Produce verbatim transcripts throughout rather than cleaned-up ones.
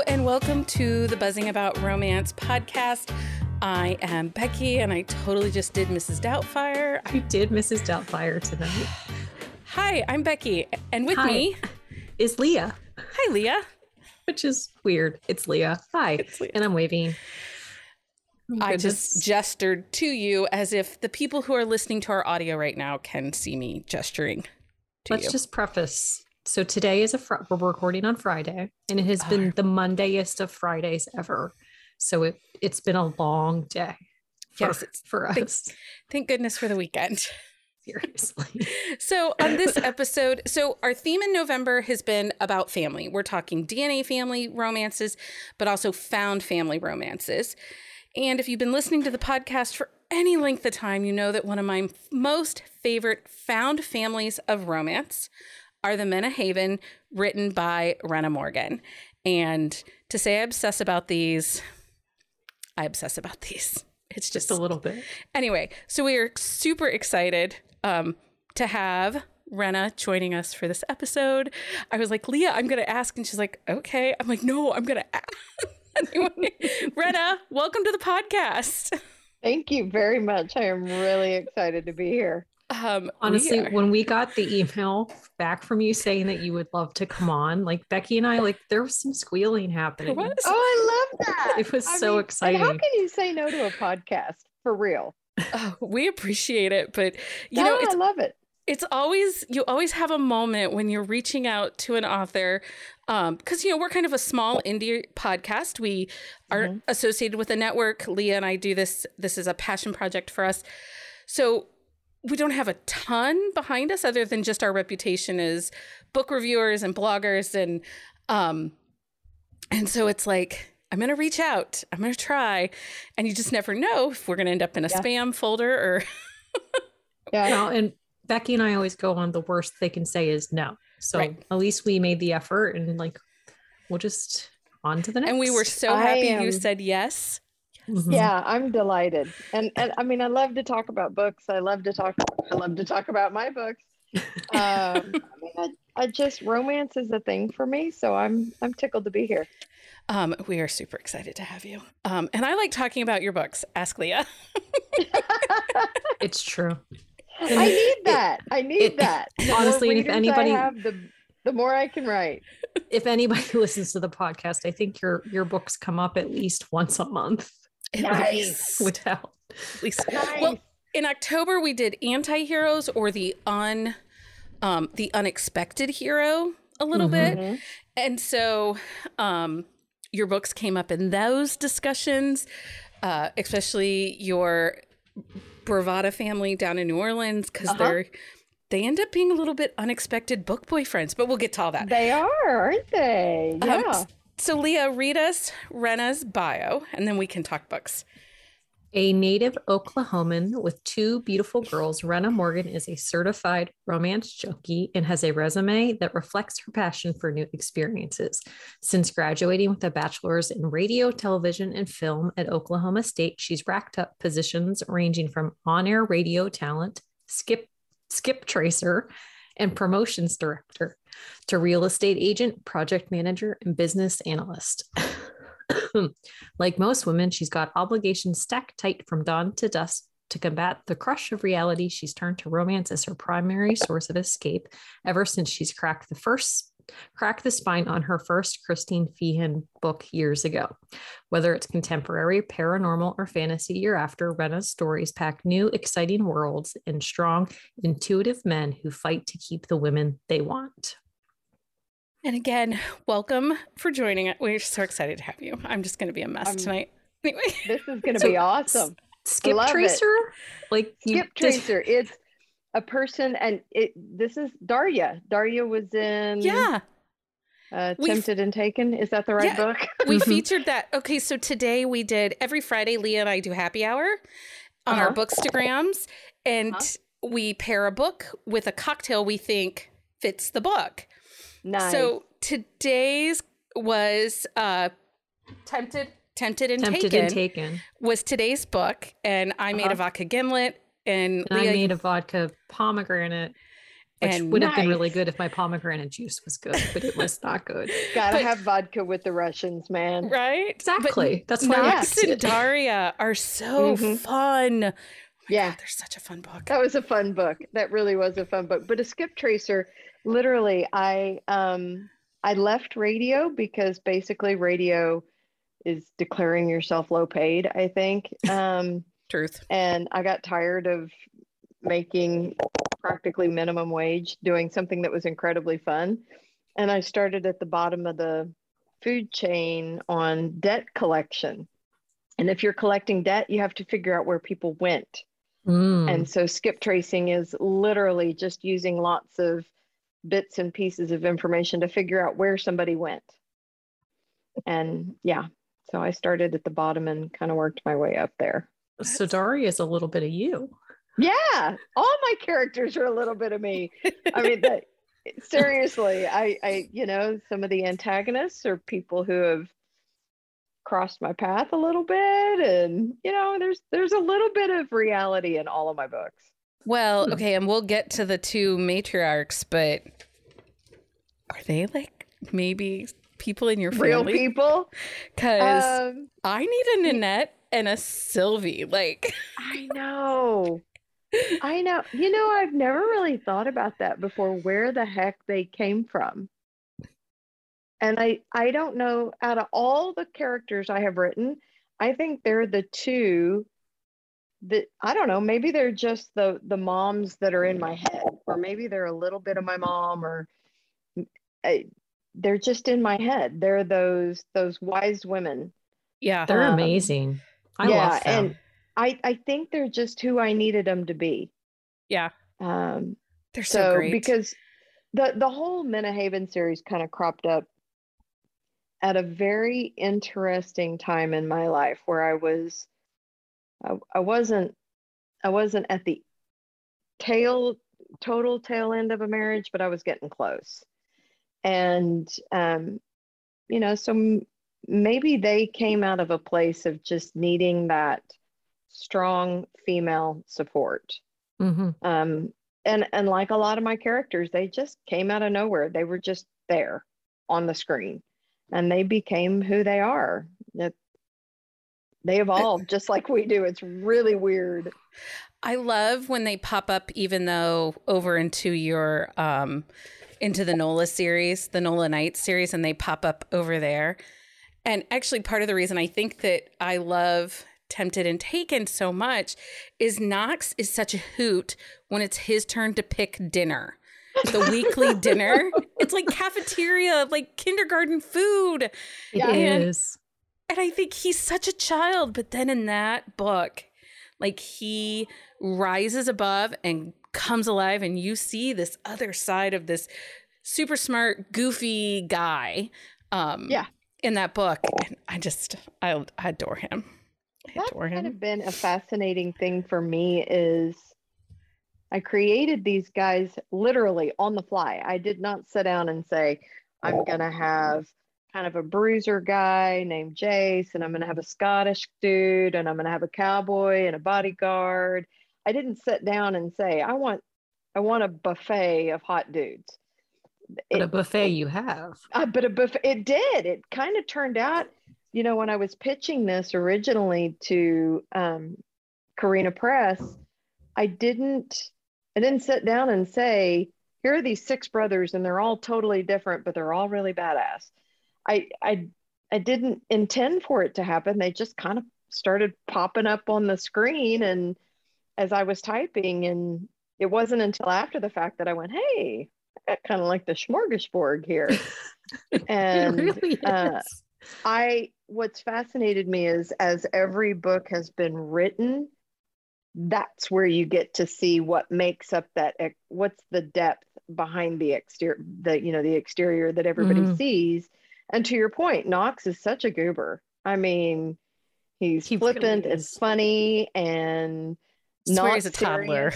Hello and welcome to the Buzzing About Romance podcast. I am Becky and I totally just did Missus Doubtfire. I did Missus Doubtfire tonight. Hi, I'm Becky and with Hi. me is Leah. Hi, Leah. Which is weird. It's Leah. Hi. It's Leah. And I'm waving. Oh, I just gestured to you as if the people who are listening to our audio right now can see me gesturing to Let's you. Let's just preface. So today is a fr- we're recording on Friday, and it has been the Mondayest of Fridays ever. So it it's been a long day. For, yes, it's, for us. Thank, thank goodness for the weekend. Seriously. So on this episode, so our theme in November has been about family. We're talking D N A family romances, but also found family romances. And if you've been listening to the podcast for any length of time, you know that one of my most favorite found families of romance are the Men of Haven, written by Rhenna Morgan. And to say I obsess about these, I obsess about these. It's just, just a little bit. Anyway, so we are super excited um, to have Rhenna joining us for this episode. I was like, Leah, I'm going to ask. And she's like, okay. I'm like, no, I'm going to ask. Anyway, Rhenna, welcome to the podcast. Thank you very much. I am really excited to be here. Um, Honestly, we when we got the email back from you saying that you would love to come on, like Becky and I, like there was some squealing happening. Was, oh, I love that. It was I so mean, exciting. How can you say no to a podcast for real? Oh, we appreciate it. But, you oh, know, it's, I love it. It's always you always have a moment when you're reaching out to an author um, because, you know, we're kind of a small indie podcast. We are mm-hmm. associated with a network. Leah and I do this. This is a passion project for us. So we don't have a ton behind us other than just our reputation as book reviewers and bloggers. And um, and so it's like, I'm going to reach out. I'm going to try. And you just never know if we're going to end up in a yeah. spam folder or. yeah. No, and Becky and I always go on the worst they can say is no. So right. at least we made the effort and like, we'll just on to the next. And we were so happy am... you said yes. Mm-hmm. Yeah, I'm delighted. And and I mean, I love to talk about books. I love to talk. I love to talk about my books. Um, I mean, I, I just romance is a thing for me. So I'm I'm tickled to be here. Um, we are super excited to have you. Um, and I like talking about your books. Ask Leah. It's true. I need that. I need it, that. The honestly, if anybody I have, the the more I can write. If anybody listens to the podcast, I think your your books come up at least once a month. Nice. Would help. At least. Nice. Well, in October we did anti-heroes or the un, um, the unexpected hero a little mm-hmm. bit, and so um, your books came up in those discussions, uh, especially your Bravada family down in New Orleans because uh-huh. they're they end up being a little bit unexpected book boyfriends, but we'll get to all that. They are, aren't they? Yeah. Um, So Leah, read us Rhenna's bio, and then we can talk books. A native Oklahoman with two beautiful girls, Rhenna Morgan is a certified romance junkie and has a resume that reflects her passion for new experiences. Since graduating with a bachelor's in radio, television, and film at Oklahoma State, she's racked up positions ranging from on-air radio talent, skip, skip tracer, and promotions director to real estate agent, project manager, and business analyst. Like most women, she's got obligations stacked tight from dawn to dusk to combat the crush of reality. She's turned to romance as her primary source of escape ever since she's cracked the first cracked the spine on her first Christine Feehan book years ago. Whether it's contemporary, paranormal, or fantasy, year after, Rhenna's stories pack new, exciting worlds and strong, intuitive men who fight to keep the women they want. And again, welcome for joining us. We're so excited to have you. I'm just going to be a mess um, tonight. Anyway, this is going to so, be awesome. Skip Tracer? It. Like Skip you, Tracer. This- it's a person, and it, this is Daria. Daria was in yeah. uh, Tempted and Taken. Is that the right yeah, book? We featured that. Okay, so today we did, every Friday, Leah and I do happy hour on uh-huh. our Bookstagrams, and uh-huh. we pair a book with a cocktail we think fits the book. Nice. So today's was uh, Tempted, Tempted and Tempted Taken. and Taken was today's book, and I uh-huh. made a vodka gimlet. And, and Leah, I made a vodka pomegranate Which and would nice. have been really good if my pomegranate juice was good, but it was not good. Gotta but, have vodka with the Russians, man. Right? Exactly. But That's why Knox and Daria are so mm-hmm. fun. Oh yeah. God, they're such a fun book. That was a fun book. That really was a fun book. But a skip tracer, literally, I um I left radio because basically radio is declaring yourself low paid, I think. Um, Truth. And I got tired of making practically minimum wage doing something that was incredibly fun, and I started at the bottom of the food chain on debt collection. And if you're collecting debt, you have to figure out where people went. mm. And so skip tracing is literally just using lots of bits and pieces of information to figure out where somebody went. And yeah, so I started at the bottom and kind of worked my way up there. So Daria is a little bit of you. Yeah, all my characters are a little bit of me. I mean, that, seriously, I, I, you know, some of the antagonists are people who have crossed my path a little bit, and you know, there's there's a little bit of reality in all of my books. Well, okay, and we'll get to the two matriarchs, but are they like maybe people in your family? Real people? Because um, I need a Nanette and a Sylvie, like. I know. I know. You know, I've never really thought about that before, where the heck they came from. And I, I don't know, out of all the characters I have written, I think they're the two that, I don't know, maybe they're just the, the moms that are in my head, or maybe they're a little bit of my mom, or I, they're just in my head. They're those, those wise women. Yeah. They're um, amazing. I yeah, love them. And, I, I think they're just who I needed them to be. Yeah. Um, they're so, so great. Because the, the whole Men of Haven series kind of cropped up at a very interesting time in my life where I was, I, I wasn't, I wasn't at the tail, total tail end of a marriage, but I was getting close. And, um, you know, so maybe they came out of a place of just needing that strong female support. Mm-hmm. um, and and like a lot of my characters, they just came out of nowhere. They were just there on the screen, and they became who they are. It, they evolved just like we do. It's really weird. I love when they pop up, even though over into your um, into the NOLA series, the NOLA Knights series, and they pop up over there. And actually, part of the reason I think that I love Tempted and Taken so much is Knox is such a hoot when it's his turn to pick dinner, the weekly dinner. It's like cafeteria, like kindergarten food. It and, is. And I think he's such a child, but then in that book, like he rises above and comes alive, and you see this other side of this super smart, goofy guy. Um, yeah. In that book, and I just I, I adore him. That's kind of been a fascinating thing for me is I created these guys literally on the fly. I did not sit down and say, I'm going to have kind of a bruiser guy named Jace, and I'm going to have a Scottish dude, and I'm going to have a cowboy and a bodyguard. I didn't sit down and say, I want, I want a buffet of hot dudes. But it, a buffet you have. Uh, but a buffet, it did. It kind of turned out. You know, when I was pitching this originally to um, Karina Press, I didn't, I didn't sit down and say, here are these six brothers and they're all totally different, but they're all really badass. I, I, I didn't intend for it to happen. They just kind of started popping up on the screen and as I was typing, and it wasn't until after the fact that I went, hey, I got kind of like the smorgasbord here. And it really is. Uh, I, what's fascinated me is as every book has been written, that's where you get to see what makes up that, what's the depth behind the exterior, the, you know, the exterior that everybody mm-hmm. sees. And to your point, Knox is such a goober. I mean, he's he flippant really and funny and not serious. Swears a toddler.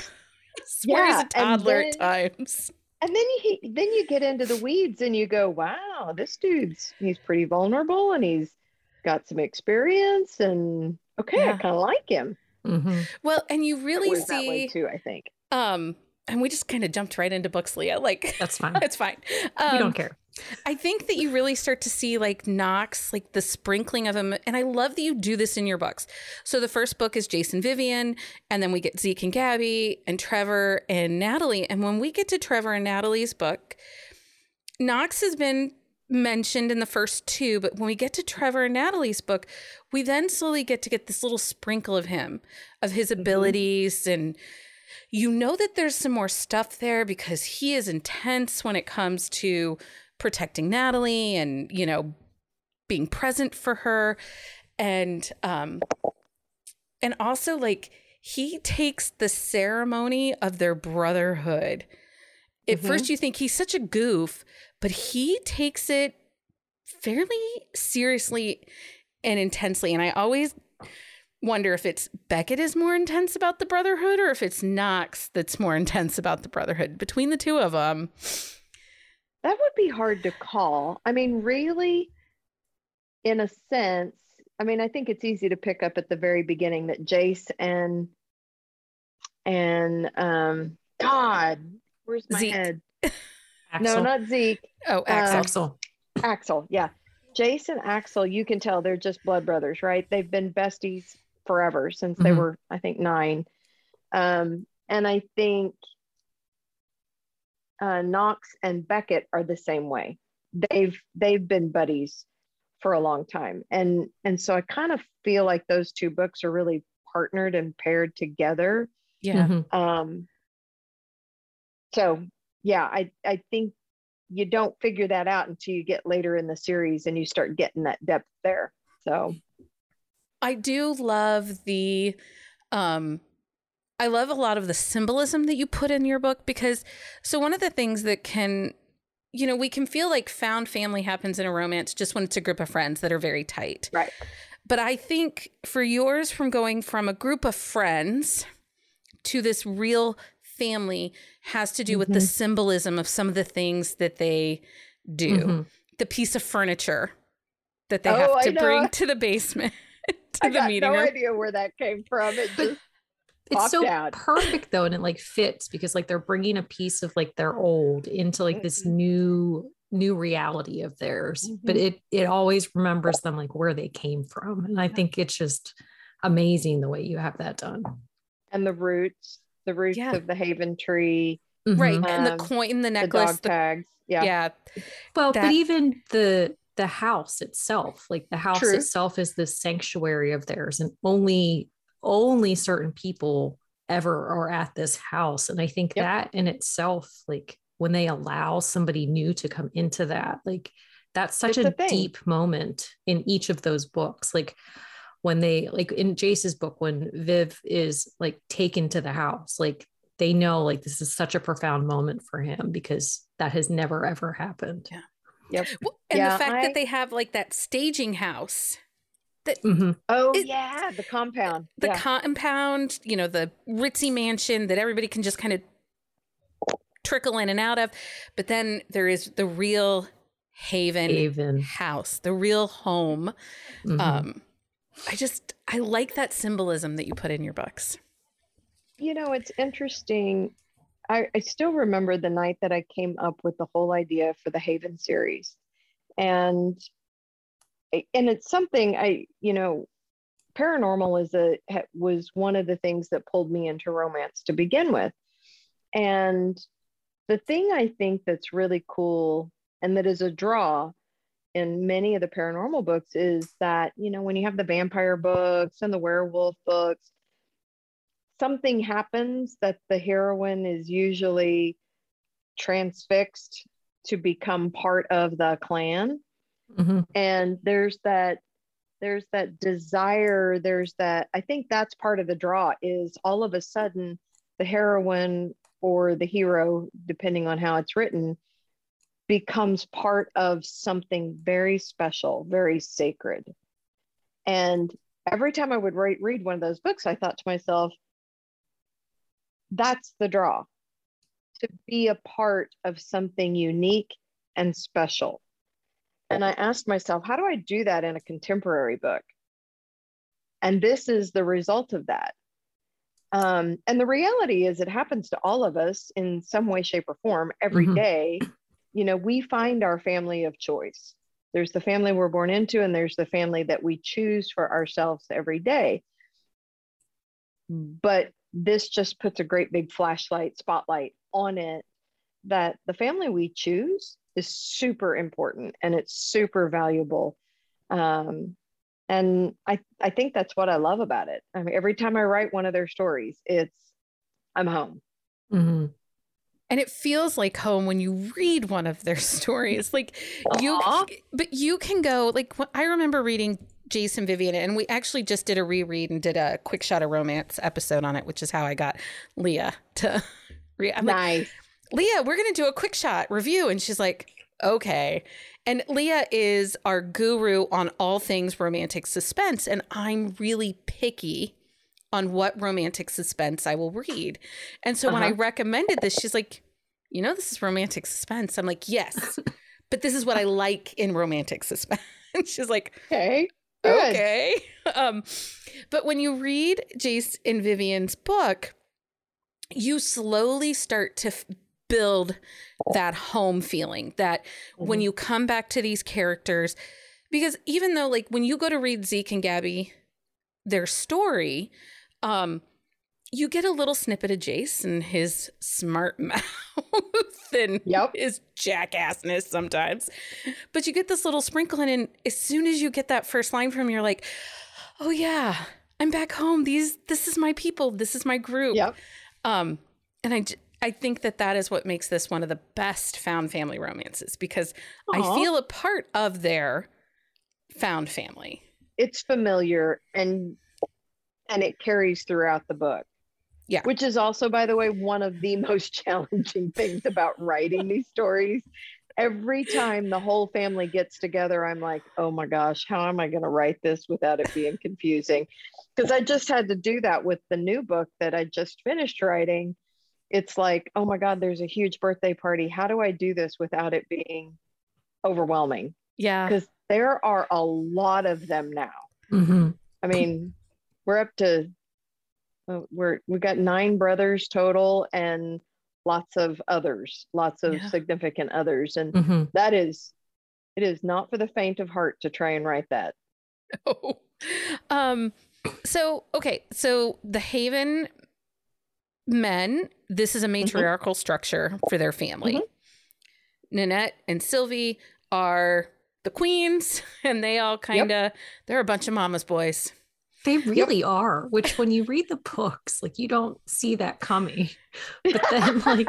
Swears yeah, a toddler at times. And then you then you get into the weeds and you go, wow, this dude's, he's pretty vulnerable and he's got some experience and okay, yeah. I kind of like him. Mm-hmm. Well, and you really see that way too, I think. Um, And we just kind of jumped right into books, Leah. Like, that's fine. That's fine. Um, we don't care. I think that you really start to see like Knox, like the sprinkling of him. And I love that you do this in your books. So the first book is Jason Vivian, and then we get Zeke and Gabby and Trevor and Natalie. And when we get to Trevor and Natalie's book, Knox has been mentioned in the first two, but when we get to Trevor and Natalie's book, we then slowly get to get this little sprinkle of him, of his abilities, mm-hmm. and you know that there's some more stuff there because he is intense when it comes to protecting Natalie and, you know, being present for her. And, um, and also like he takes the ceremony of their brotherhood. At mm-hmm. first you think he's such a goof, but he takes it fairly seriously and intensely. And I always wonder if it's Beckett is more intense about the brotherhood or if it's Knox that's more intense about the brotherhood between the two of them. That would be hard to call. I mean, really, in a sense, I mean, I think it's easy to pick up at the very beginning that Jace and, and um, God, where's my Zeke. head? Axel. No, not Zeke. Oh, Axel. Um, Axel, yeah. Jace and Axel, you can tell they're just blood brothers, right? They've been besties forever since mm-hmm. they were, I think, nine. Um, and I think... Uh, Knox and Beckett are the same way. They've they've been buddies for a long time, and and so I kind of feel like those two books are really partnered and paired together. Yeah. Mm-hmm. Um. So yeah, I I think you don't figure that out until you get later in the series and you start getting that depth there. So I do love the. Um, I love a lot of the symbolism that you put in your book because so one of the things that can, you know, we can feel like found family happens in a romance just when it's a group of friends that are very tight. Right. But I think for yours, from going from a group of friends to this real family has to do mm-hmm. with the symbolism of some of the things that they do. Mm-hmm. The piece of furniture that they oh, have to bring to the basement, to I the meeting room. I have no idea where that came from. It just... It's so out. perfect though. And it like fits because like they're bringing a piece of like their old into like this new, new reality of theirs, mm-hmm. but it, it always remembers them like where they came from. And I think it's just amazing the way you have that done. And the roots, the roots yeah. of the Haven tree. Mm-hmm. Right. Um, and the coin, the necklace, the dog the, tags. Yeah. yeah. Well, that- but even the, the house itself, like the house True. itself is this sanctuary of theirs and only only certain people ever are at this house. And I think yep. that in itself, like when they allow somebody new to come into that, like that's such it's a, a deep moment in each of those books. Like when they, like in Jace's book, when Viv is like taken to the house, like they know like this is such a profound moment for him because that has never, ever happened. Yeah. Yep. Well, and yeah, the fact I... that they have like that staging house That, mm-hmm. Oh it, yeah, the compound, the yeah. compound, you know, the ritzy mansion that everybody can just kind of trickle in and out of. But then there is the real Haven, Haven. house, the real home. Mm-hmm. Um, I just, I like that symbolism that you put in your books. You know, it's interesting. I, I still remember the night that I came up with the whole idea for the Haven series. And And it's something I, you know, paranormal is a, was one of the things that pulled me into romance to begin with. And the thing I think that's really cool and that is a draw in many of the paranormal books is that, you know, when you have the vampire books and the werewolf books, something happens that the heroine is usually transfixed to become part of the clan. Mm-hmm. And there's that, there's that desire, there's that, I think that's part of the draw is all of a sudden the heroine or the hero, depending on how it's written, becomes part of something very special, very sacred. And every time I would re- read one of those books, I thought to myself, that's the draw, to be a part of something unique and special. And I asked myself, how do I do that in a contemporary book? And this is the result of that. Um, and the reality is it happens to all of us in some way, shape, or form every mm-hmm. day. You know, we find our family of choice. There's the family we're born into, and there's the family that we choose for ourselves every day. But this just puts a great big flashlight spotlight on it, that the family we choose is super important and it's super valuable. Um, and I, I think that's what I love about it. I mean, every time I write one of their stories, it's, I'm home. Mm-hmm. And it feels like home when you read one of their stories, like you, Aww. But you can go, like, I remember reading Jason Vivian, and we actually just did a reread and did a Quick Shot of Romance episode on it, which is how I got Leah to read. I'm nice. Like, Leah, we're going to do a Quick Shot review. And she's like, okay. And Leah is our guru on all things romantic suspense. And I'm really picky on what romantic suspense I will read. And so uh-huh. when I recommended this, she's like, you know, this is romantic suspense. I'm like, yes, but this is what I like in romantic suspense. She's like, okay. Good. Okay. Um, but when you read Jace and Vivian's book, you slowly start to f- build that home feeling that mm-hmm. when you come back to these characters, because even though, like, when you go to read Zeke and Gabby, their story, um, you get a little snippet of Jace and his smart mouth and yep. his jackassness sometimes. But you get this little sprinkle in, and as soon as you get that first line from him, you're like, oh yeah, I'm back home. These, this is my people. This is my group. Yep. Um, and I, I think that that is what makes this one of the best found family romances, because Aww. I feel a part of their found family. It's familiar, and and it carries throughout the book. Yeah. Which is also, by the way, one of the most challenging things about writing these stories. Every time the whole family gets together, I'm like, oh my gosh, how am I going to write this without it being confusing? Because I just had to do that with the new book that I just finished writing. It's like, oh my God, there's a huge birthday party. How do I do this without it being overwhelming? Yeah. Because there are a lot of them now. Mm-hmm. I mean, we're up to... We're, we've got nine brothers total, and lots of others, lots of yeah. significant others. And mm-hmm. that is, it is not for the faint of heart to try and write that. Oh. Um, so, okay. So the Haven men, this is a matriarchal mm-hmm. structure for their family. Mm-hmm. Nanette and Sylvie are the queens, and they all kind of, yep. they're a bunch of mama's boys. They really yep. are, which when you read the books, like, you don't see that coming, but then like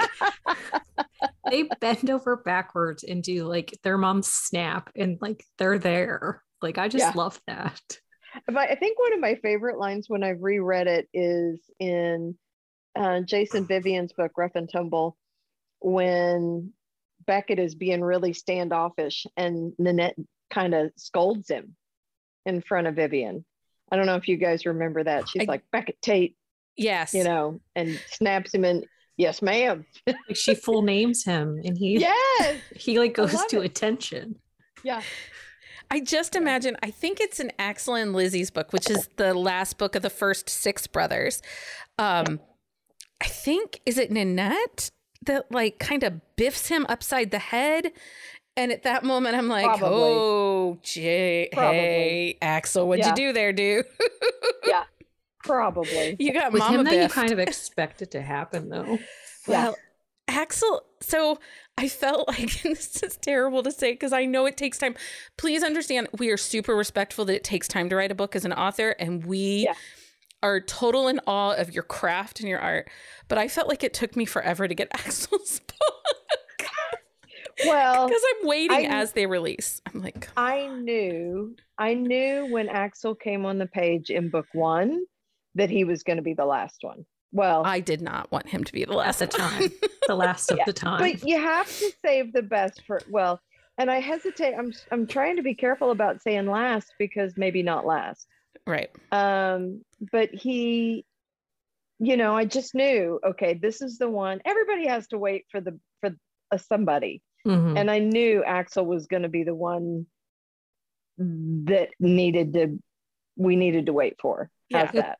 they bend over backwards and do like their mom's snap, and like, they're there. Like, I just yeah. love that. But I think one of my favorite lines when I reread it is in uh, Jason Vivian's book, Rough and Tumble, when Beckett is being really standoffish and Nanette kind of scolds him in front of Vivian. I don't know if you guys remember that. She's I, like, Beckett Tate. Yes. You know, and snaps him in. Yes, ma'am. Like, she full names him, and he, yes, he like goes to it. Attention. Yeah. I just imagine, I think it's in Axel and Lizzie's book, which is the last book of the first six brothers. Um, I think, is it Nanette that like kind of biffs him upside the head? And at that moment, I'm like, Probably. oh, Jay, Probably. hey, Axel, what'd yeah. you do there, dude? yeah. Probably. You got With mama him, biffed. Though, you kind of expect it to happen, though. Well, yeah. Axel, so I felt like, and this is terrible to say, because I know it takes time. Please understand, we are super respectful that it takes time to write a book as an author, and we yeah. are total in awe of your craft and your art. But I felt like it took me forever to get Axel's book. Well, because I'm waiting I, as they release. I'm like, I knew, I knew when Axel came on the page in book one that he was going to be the last one. Well, I did not want him to be the last of time, the last of yeah. the time. But you have to save the best for, well, and I hesitate. I'm, I'm trying to be careful about saying last, because maybe not last. Right. Um, but he, you know, I just knew, okay, this is the one. Everybody has to wait for the, for uh, somebody. Mm-hmm. And I knew Axel was going to be the one that needed to, we needed to wait for. Yeah. How's that?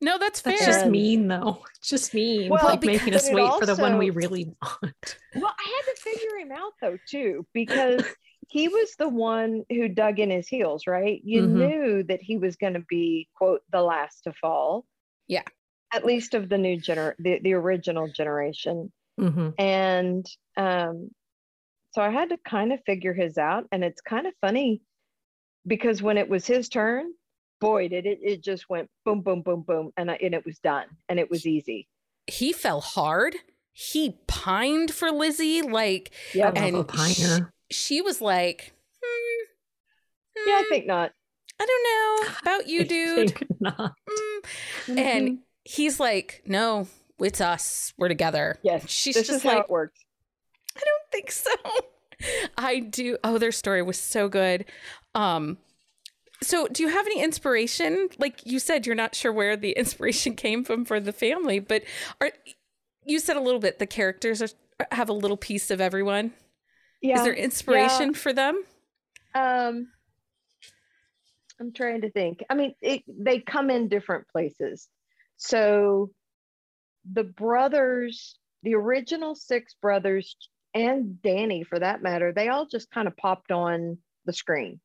No, that's fair. That's just mean, though. Just mean. Well, like making us wait also, for the one we really want. Well, I had to figure him out, though, too, because he was the one who dug in his heels, right? You mm-hmm. knew that he was going to be, quote, the last to fall. Yeah. At least of the new gener, the, the original generation. Mm-hmm. And um, so I had to kind of figure his out. And it's kind of funny because when it was his turn, boy, did it, it just went boom, boom, boom, boom. And, I, and it was done. And it was easy. He fell hard. He pined for Lizzie. Like, yeah, and she, she was like, mm, mm, yeah, I think not. I don't know about you, dude. I think not. Mm. Mm-hmm. And he's like, no, it's us. We're together. Yes. She's this just is like, how it works. I don't think so. I do. Oh, their story was so good. Um, So do you have any inspiration? Like you said, you're not sure where the inspiration came from for the family, but are, you said a little bit, the characters are, have a little piece of everyone. Yeah. Is there inspiration yeah. for them? Um, I'm trying to think. I mean, it, they come in different places. So the brothers, the original six brothers and Danny for that matter, they all just kind of popped on the screen.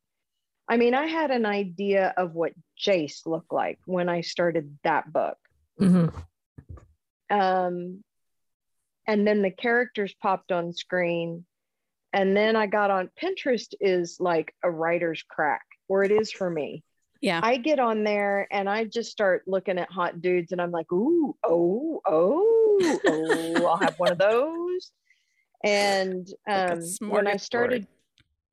I mean, I had an idea of what Jace looked like when I started that book. Mm-hmm. Um, and then the characters popped on screen. And then I got on Pinterest is like a writer's crack, or it is for me. Yeah. I get on there and I just start looking at hot dudes and I'm like, ooh, oh, oh, oh, I'll have one of those. And um, like when I started...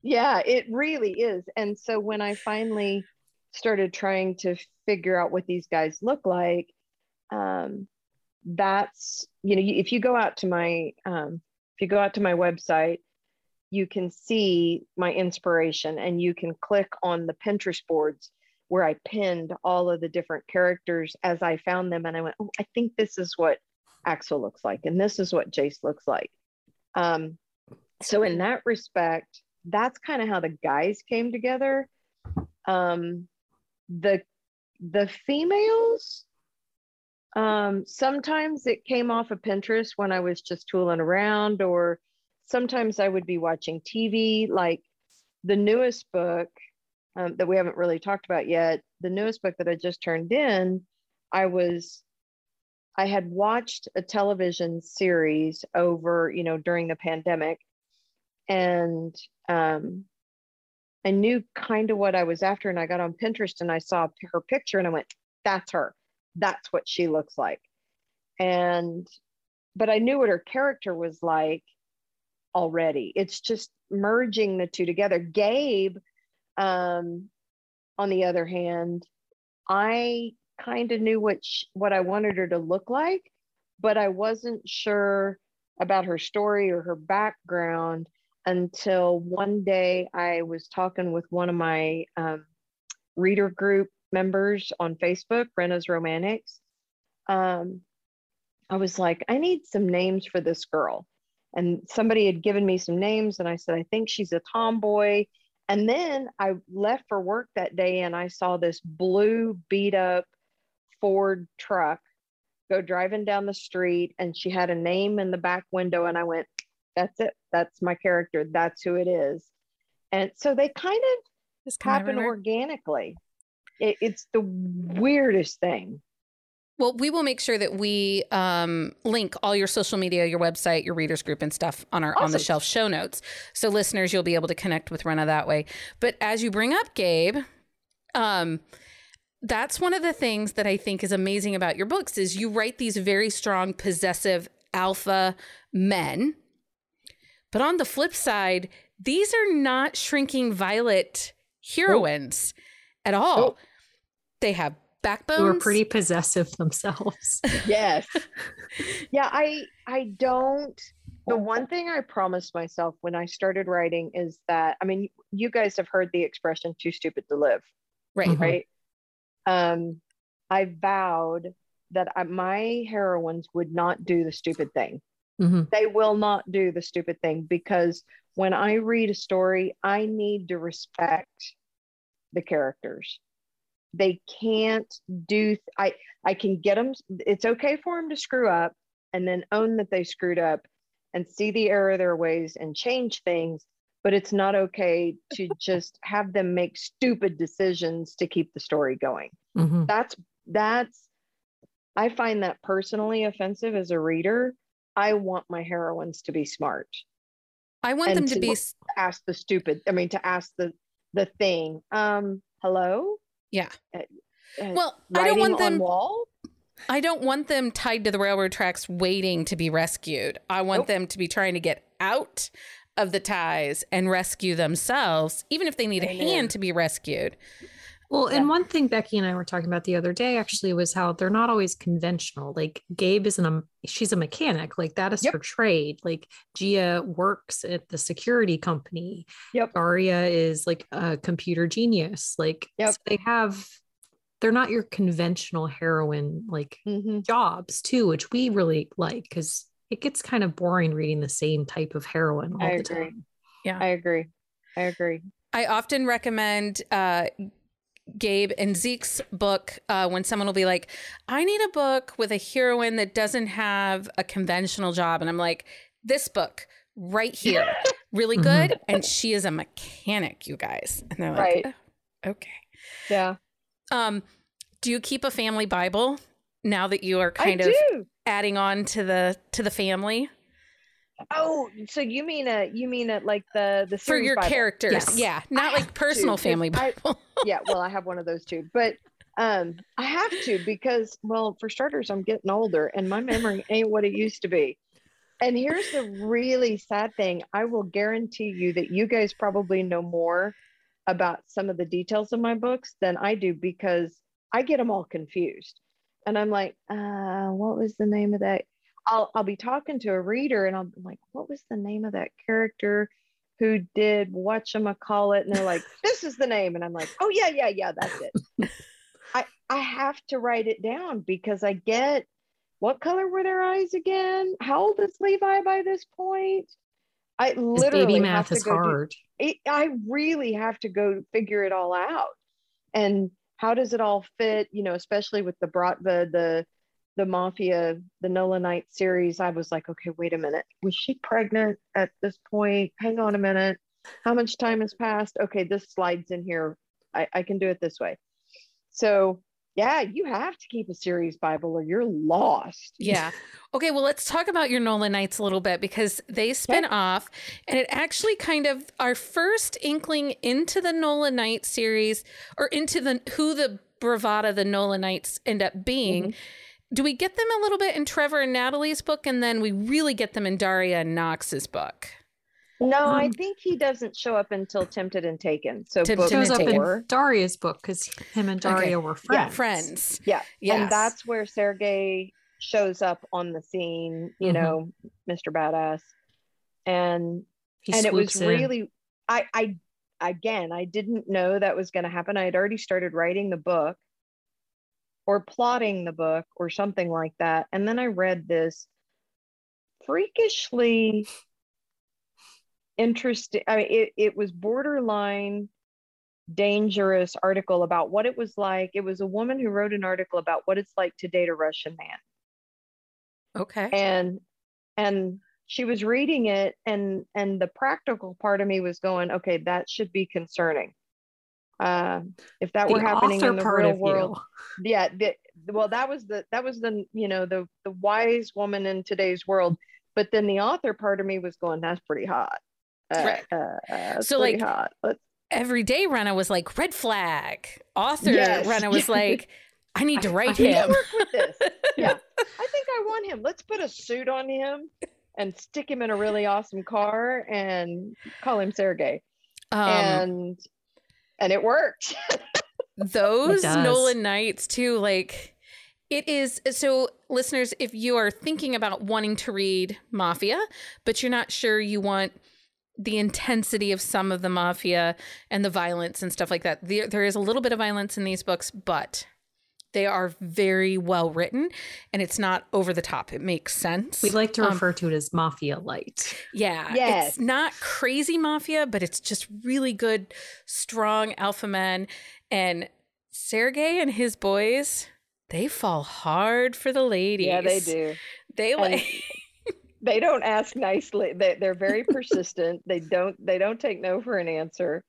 Yeah, it really is. And so when I finally started trying to figure out what these guys look like, um, that's, you know, if you go out to my, um, if you go out to my website, you can see my inspiration and you can click on the Pinterest boards where I pinned all of the different characters as I found them. And I went, oh, I think this is what Axel looks like. And this is what Jace looks like. Um, so in that respect, that's kind of how the guys came together. Um, the the females, um, sometimes it came off of Pinterest when I was just tooling around, or sometimes I would be watching T V. Like the newest book um, that we haven't really talked about yet, the newest book that I just turned in, I was, I had watched a television series over, you know, during the pandemic. And um, I knew kind of what I was after. And I got on Pinterest and I saw her picture and I went, that's her. That's what she looks like. And, but I knew what her character was like already. It's just merging the two together. Gabe, um, on the other hand, I kind of knew what, she, what I wanted her to look like, but I wasn't sure about her story or her background until one day I was talking with one of my um, reader group members on Facebook, Rhenna's Romantics. Um, I was like, I need some names for this girl. And somebody had given me some names and I said, I think she's a tomboy. And then I left for work that day and I saw this blue beat up Ford truck go driving down the street and she had a name in the back window. And I went, that's it. That's my character. That's who it is. And so they kind of just happen organically. It, it's the weirdest thing. Well, we will make sure that we um, link all your social media, your website, your readers group and stuff on our awesome. On the shelf show notes. So listeners, you'll be able to connect with Rhenna that way. But as you bring up Gabe, um, that's one of the things that I think is amazing about your books is you write these very strong, possessive alpha men. But on the flip side, these are not shrinking violet heroines oh. at all. Oh. They have backbones. They're pretty possessive themselves. Yes. Yeah, I I don't. The one thing I promised myself when I started writing is that, I mean, you guys have heard the expression too stupid to live. Right. Mm-hmm. Right. Um, I vowed that I, my heroines would not do the stupid thing. Mm-hmm. They will not do the stupid thing because when I read a story, I need to respect the characters. They can't do, I, I can get them. It's okay for them to screw up and then own that they screwed up and see the error of their ways and change things. But it's not okay to just have them make stupid decisions to keep the story going. Mm-hmm. That's, that's, I find that personally offensive as a reader. I want my heroines to be smart. I want them to, to be ask the stupid, I mean, to ask the, the thing, um, hello. Yeah. Uh, well, I don't want them, wall? I don't want them tied to the railroad tracks waiting to be rescued. I want nope. them to be trying to get out of the ties and rescue themselves, even if they need Amen. a hand to be rescued. Well, and yeah. one thing Becky and I were talking about the other day, actually, was how they're not always conventional. Like Gabe isn't a, she's a mechanic. Like that is yep. her trade. Like Gia works at the security company. Yep. Aria is like a computer genius. Like yep. so they have, they're not your conventional heroine like mm-hmm. jobs too, which we really like because it gets kind of boring reading the same type of heroine all I the agree. time. Yeah, I agree. I agree. I often recommend, uh, Gabe and Zeke's book uh, when someone will be like, I need a book with a heroine that doesn't have a conventional job. And I'm like, this book right here, really good. Mm-hmm. And she is a mechanic, you guys. And they're like, right. oh, okay. Yeah. Um, do you keep a family Bible now that you are kind I of do. adding on to the, to the family? Oh, so you mean a you mean a, like the the for your Bible. characters, yes. yeah, not I like personal to, family Bible. I, yeah, well, I have one of those too, but um, I have to because, well, for starters, I'm getting older and my memory ain't what it used to be. And here's the really sad thing: I will guarantee you that you guys probably know more about some of the details of my books than I do because I get them all confused, and I'm like, uh, what was the name of that? I'll I'll be talking to a reader and I'm like, what was the name of that character who did whatchamacallit? And they're like, this is the name. And I'm like, oh yeah, yeah, yeah, that's it. I, I have to write it down because I get, what color were their eyes again? How old is Levi by this point? I literally baby math is hard. Do, it, I really have to go figure it all out. And how does it all fit? You know, especially with the brought the the the Mafia, the NOLA Knights series, I was like, okay, wait a minute. Was she pregnant at this point? Hang on a minute. How much time has passed? Okay, this slides in here. I, I can do it this way. So yeah, you have to keep a series Bible or you're lost. Yeah. Okay, well, let's talk about your NOLA Knights a little bit because they spin yep. off and it actually kind of our first inkling into the NOLA Knights series or into the who the bravada the NOLA Knights end up being. Mm-hmm. Do we get them a little bit in Trevor and Natalie's book, and then we really get them in Daria and Knox's book? No, um, I think he doesn't show up until Tempted and Taken. So he shows up in Daria's book because him and Daria okay. were friends. Yeah. Friends. Yeah. Yes. And that's where Sergei shows up on the scene, you mm-hmm. know, Mister Badass. And he and it was in. really, I, I, again, I didn't know that was going to happen. I had already started writing the book. Or plotting the book or something like that. And then I read this freakishly interesting, I mean, it, it was borderline dangerous article about what it was like. It was a woman who wrote an article about what it's like to date a Russian man. Okay. And and she was reading it and and the practical part of me was going, okay, that should be concerning. Uh, if that the were happening in the real world, you. yeah. The, well, that was the that was the you know the the wise woman in today's world. But then the author part of me was going, that's pretty hot. Uh, right. Uh, that's so like hot. Let's... every day, Rhenna was like red flag. Author yes. Rhenna was like, I need to write I, I him. I work with this. Yeah, I think I want him. Let's put a suit on him and stick him in a really awesome car and call him Sergei. Um, and And it worked. Those it NOLA Knights too, like it is. So listeners, if you are thinking about wanting to read Mafia, but you're not sure you want the intensity of some of the Mafia and the violence and stuff like that, there, there is a little bit of violence in these books, but they are very well written and it's not over the top. It makes sense. We like to refer um, to it as Mafia light. Yeah. Yes. It's not crazy Mafia, but it's just really good, strong alpha men and Sergey and his boys, they fall hard for the ladies. Yeah, they do. They like they don't ask nicely. They they're very persistent. They don't they don't take no for an answer.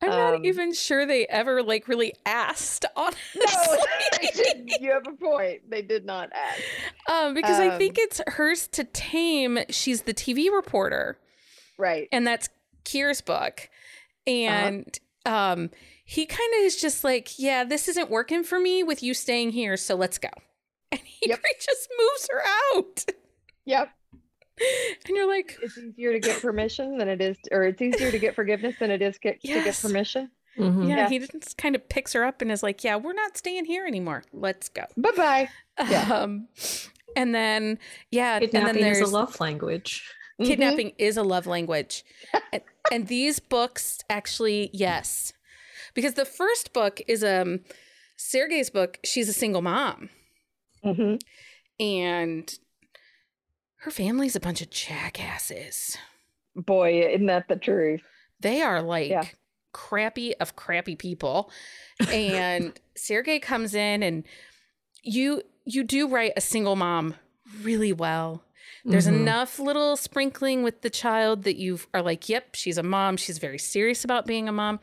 I'm not um, even sure they ever like really asked, honestly. No, they didn't. You have a point. They did not ask. Um, because um, I think it's hers to tame. She's the T V reporter. Right. And that's Keir's book. And uh-huh. um, he kind of is just like, yeah, this isn't working for me with you staying here. So let's go. And he yep. just moves her out. Yep. And you're like, it's easier to get permission than it is, to, or it's easier to get forgiveness than it is get, yes. to get permission. Mm-hmm. yeah, yeah, he just kind of picks her up and is like, yeah, we're not staying here anymore. Let's go. Bye-bye. Um, yeah. And then, yeah. Kidnapping and then is a love language. Kidnapping mm-hmm. is a love language. and, and these books actually, yes. Because the first book is um, Sergei's book. She's a single mom. Mm-hmm. And her family's a bunch of jackasses. Boy, isn't that the truth? They are like yeah. crappy of crappy people. And Sergei comes in and you you do write a single mom really well. There's mm-hmm. enough little sprinkling with the child that you are like, yep, she's a mom. She's very serious about being a mom.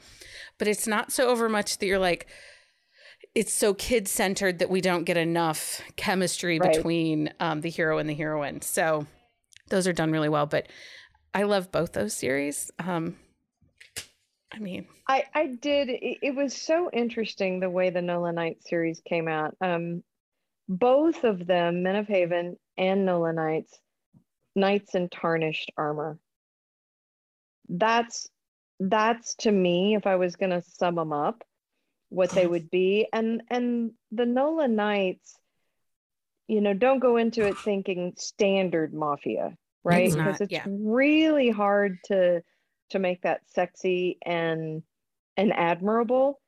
But it's not so over much that you're like, it's so kid-centered that we don't get enough chemistry right. between um, the hero and the heroine. So those are done really well. But I love both those series. Um, I mean. I, I did. It, it was so interesting the way the NOLA Knights series came out. Um, both of them, Men of Haven and NOLA Knights, knights in tarnished armor. That's, that's to me, if I was going to sum them up, what they would be. And and the NOLA Knights, you know, don't go into it thinking standard mafia, right? It's because not, it's yeah. really hard to to make that sexy and and admirable.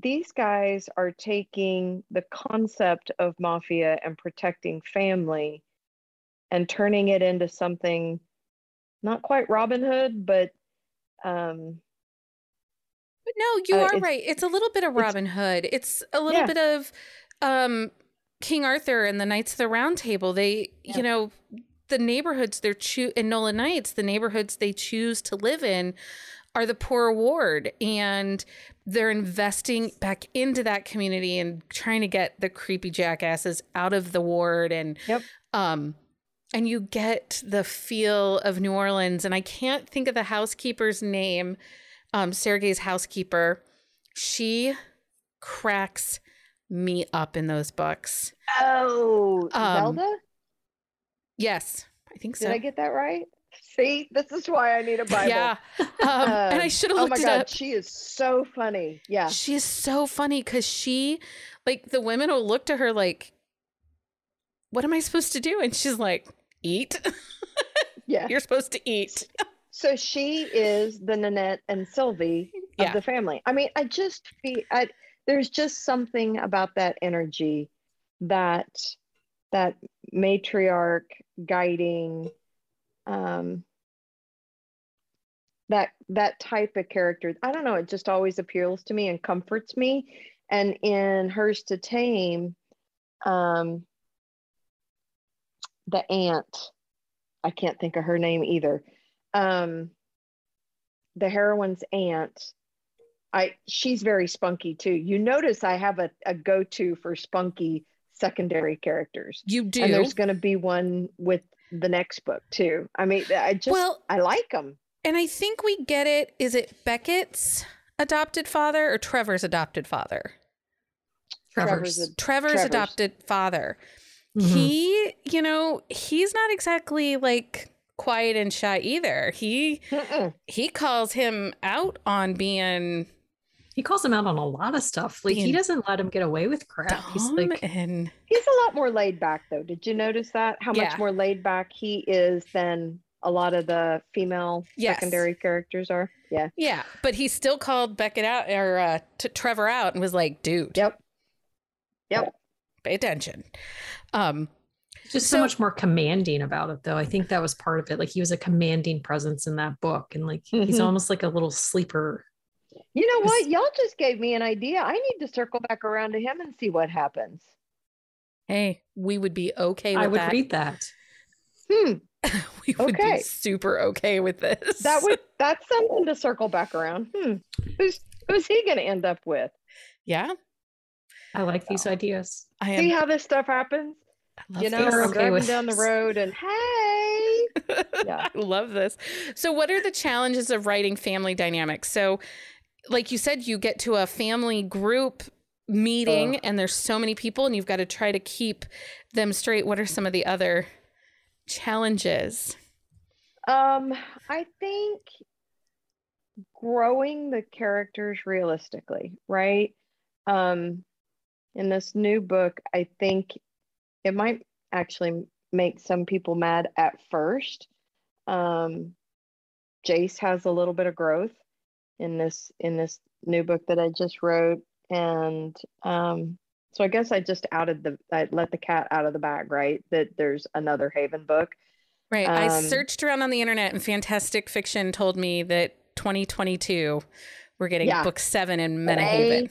These guys are taking the concept of mafia and protecting family and turning it into something not quite Robin Hood, but um But no, you uh, are it's, right. It's a little bit of Robin it's, Hood. It's a little yeah. bit of um, King Arthur and the Knights of the Round Table. They, yeah. you know, the neighborhoods they're choosing, in NOLA Knights, the neighborhoods they choose to live in are the poor ward. And they're investing back into that community and trying to get the creepy jackasses out of the ward. And, yep. um, and you get the feel of New Orleans. And I can't think of the housekeeper's name. Um, Sergei's housekeeper, she cracks me up in those books. Oh, um, Zelda? Yes, I think so. Did I get that right? See, this is why I need a Bible. Yeah, um, um, and I should have looked it up. Oh my God, she is so funny. Yeah, she is so funny because she, like, the women will look to her like, "What am I supposed to do?" And she's like, "Eat." Yeah, you're supposed to eat. So she is the Nanette and Sylvie of yeah. the family. I mean, I just feel I, there's just something about that energy, that that matriarch guiding, um, that that type of character. I don't know. It just always appeals to me and comforts me. And in Hers to Tame, um, the aunt, I can't think of her name either. Um, the heroine's aunt, I she's very spunky too. You notice I have a, a go-to for spunky secondary characters. You do. And there's going to be one with the next book too. I mean, I just, well, I like them. And I think we get it. Is it Beckett's adopted father or Trevor's adopted father? Trevor's. Trevor's, Trevor's, Trevor's. adopted father. Mm-hmm. He, you know, he's not exactly like quiet and shy either. He Mm-mm. he calls him out on being. He calls him out on a lot of stuff. Like he doesn't let him get away with crap. He's like, and he's a lot more laid back though. Did you notice that? How yeah. much more laid back he is than a lot of the female yes. secondary characters are. Yeah, yeah. But he still called Beckett out or uh, t- Trevor out and was like, "Dude, yep, yep, pay attention." Um. Just so, so much more commanding about it, though. I think that was part of it. Like he was a commanding presence in that book, and like mm-hmm. he's almost like a little sleeper You know what? Y'all just gave me an idea. I need to circle back around to him and see what happens. Hey, we would be okay with that. I would that. read that. Hmm. we would okay. be super okay with this. That would that's something to circle back around. Hmm. Who's who's he gonna end up with? Yeah. I like so. these ideas. I am, see how this stuff happens? I love you know, this. We're driving okay down this. the road and hey. Yeah. I love this. So what are the challenges of writing family dynamics? So like you said, you get to a family group meeting uh, and there's so many people and you've got to try to keep them straight. What are some of the other challenges? Um, I think growing the characters realistically, right? Um, in this new book, I think it might actually make some people mad at first. Um, Jace has a little bit of growth in this in this new book that I just wrote, and um, so I guess I just outed the I let the cat out of the bag, right? That there's another Haven book. Right. Um, I searched around on the internet, and Fantastic Fiction told me that twenty twenty-two we're getting yeah. book seven in Men of Haven.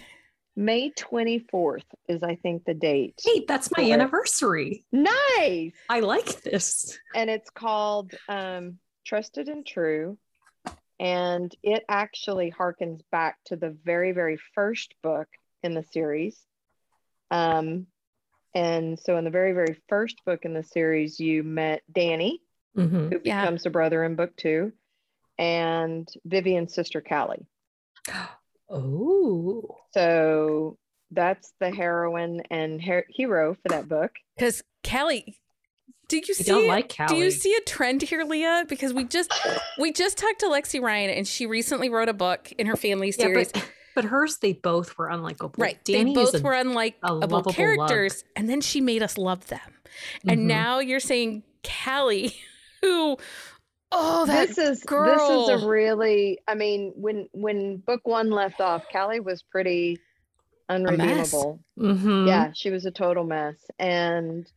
May twenty-fourth is, I think, the date. Hey, that's my anniversary. Nice. I like this. And it's called um, Trusted and True. And it actually harkens back to the very, very first book in the series. Um, and so in the very, very first book in the series, you met Danny, mm-hmm. who yeah. becomes a brother in book two, and Vivian's sister, Callie. Oh, so that's the heroine and her- hero for that book. Because Callie, did you see? I don't like Callie. Do you see a trend here, Leah? Because we just we just talked to Lexi Ryan, and she recently wrote a book in her family series. Yeah, but, but hers, they both were unlikable. Right, Danny they both a, were unlikable characters, lug. and then she made us love them. Mm-hmm. And now you're saying Callie, who. Oh, that this is girl. This is a really. I mean, when when book one left off, Callie was pretty unredeemable. Mm-hmm. Yeah, she was a total mess, and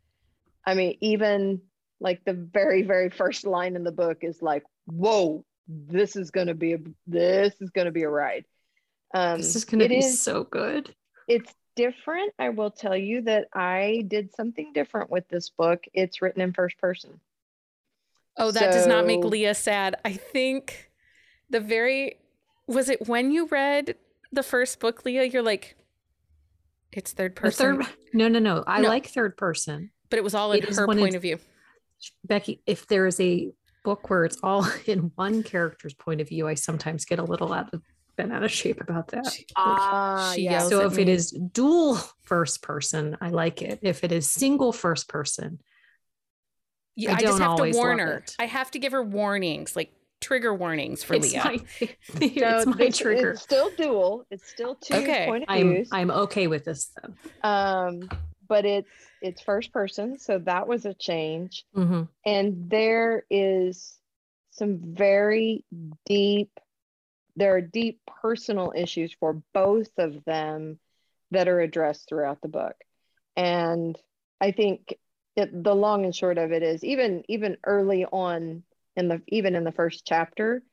I mean, even like the very very first line in the book is like, "Whoa, this is gonna be a this is gonna be a ride. Um, this is gonna be is, so good." It's different. I will tell you that I did something different with this book. It's written in first person. Oh, that so, does not make Leah sad. I think the very, was it when you read the first book, Leah, you're like, it's third person. Third, no, no, no. I no. like third person. But it was all in it her point of view. Becky, if there is a book where it's all in one character's point of view, I sometimes get a little out of, been out of shape about that. She, uh, she yeah. So if me. it is dual first person, I like it. If it is single first person, I, I just have to warn her. I have to give her warnings, like trigger warnings for it's Leah. My, it's no, my this, trigger. It's still dual. It's still two okay. point of I'm, views. I'm okay with this though. Um, but it's it's first person, so that was a change. Mm-hmm. And there is some very deep. There are deep personal issues for both of them that are addressed throughout the book, and I think. It, the long and short of it is even even early on in the even in the first chapter,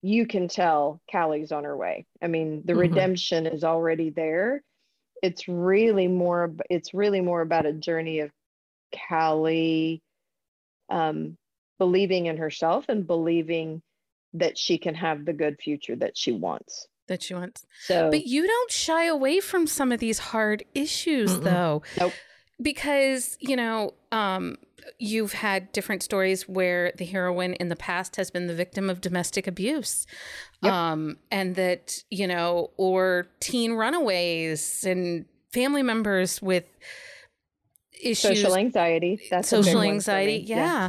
you can tell Callie's on her way. I mean, the mm-hmm. redemption is already there. It's really more it's really more about a journey of Callie um, believing in herself and believing that she can have the good future that she wants. That she wants. So, but you don't shy away from some of these hard issues, mm-mm. though. Nope. Because, you know, um, you've had different stories where the heroine in the past has been the victim of domestic abuse. Yep. Um, and that, you know, or teen runaways and family members with issues. Social anxiety. That's social anxiety. Yeah. yeah.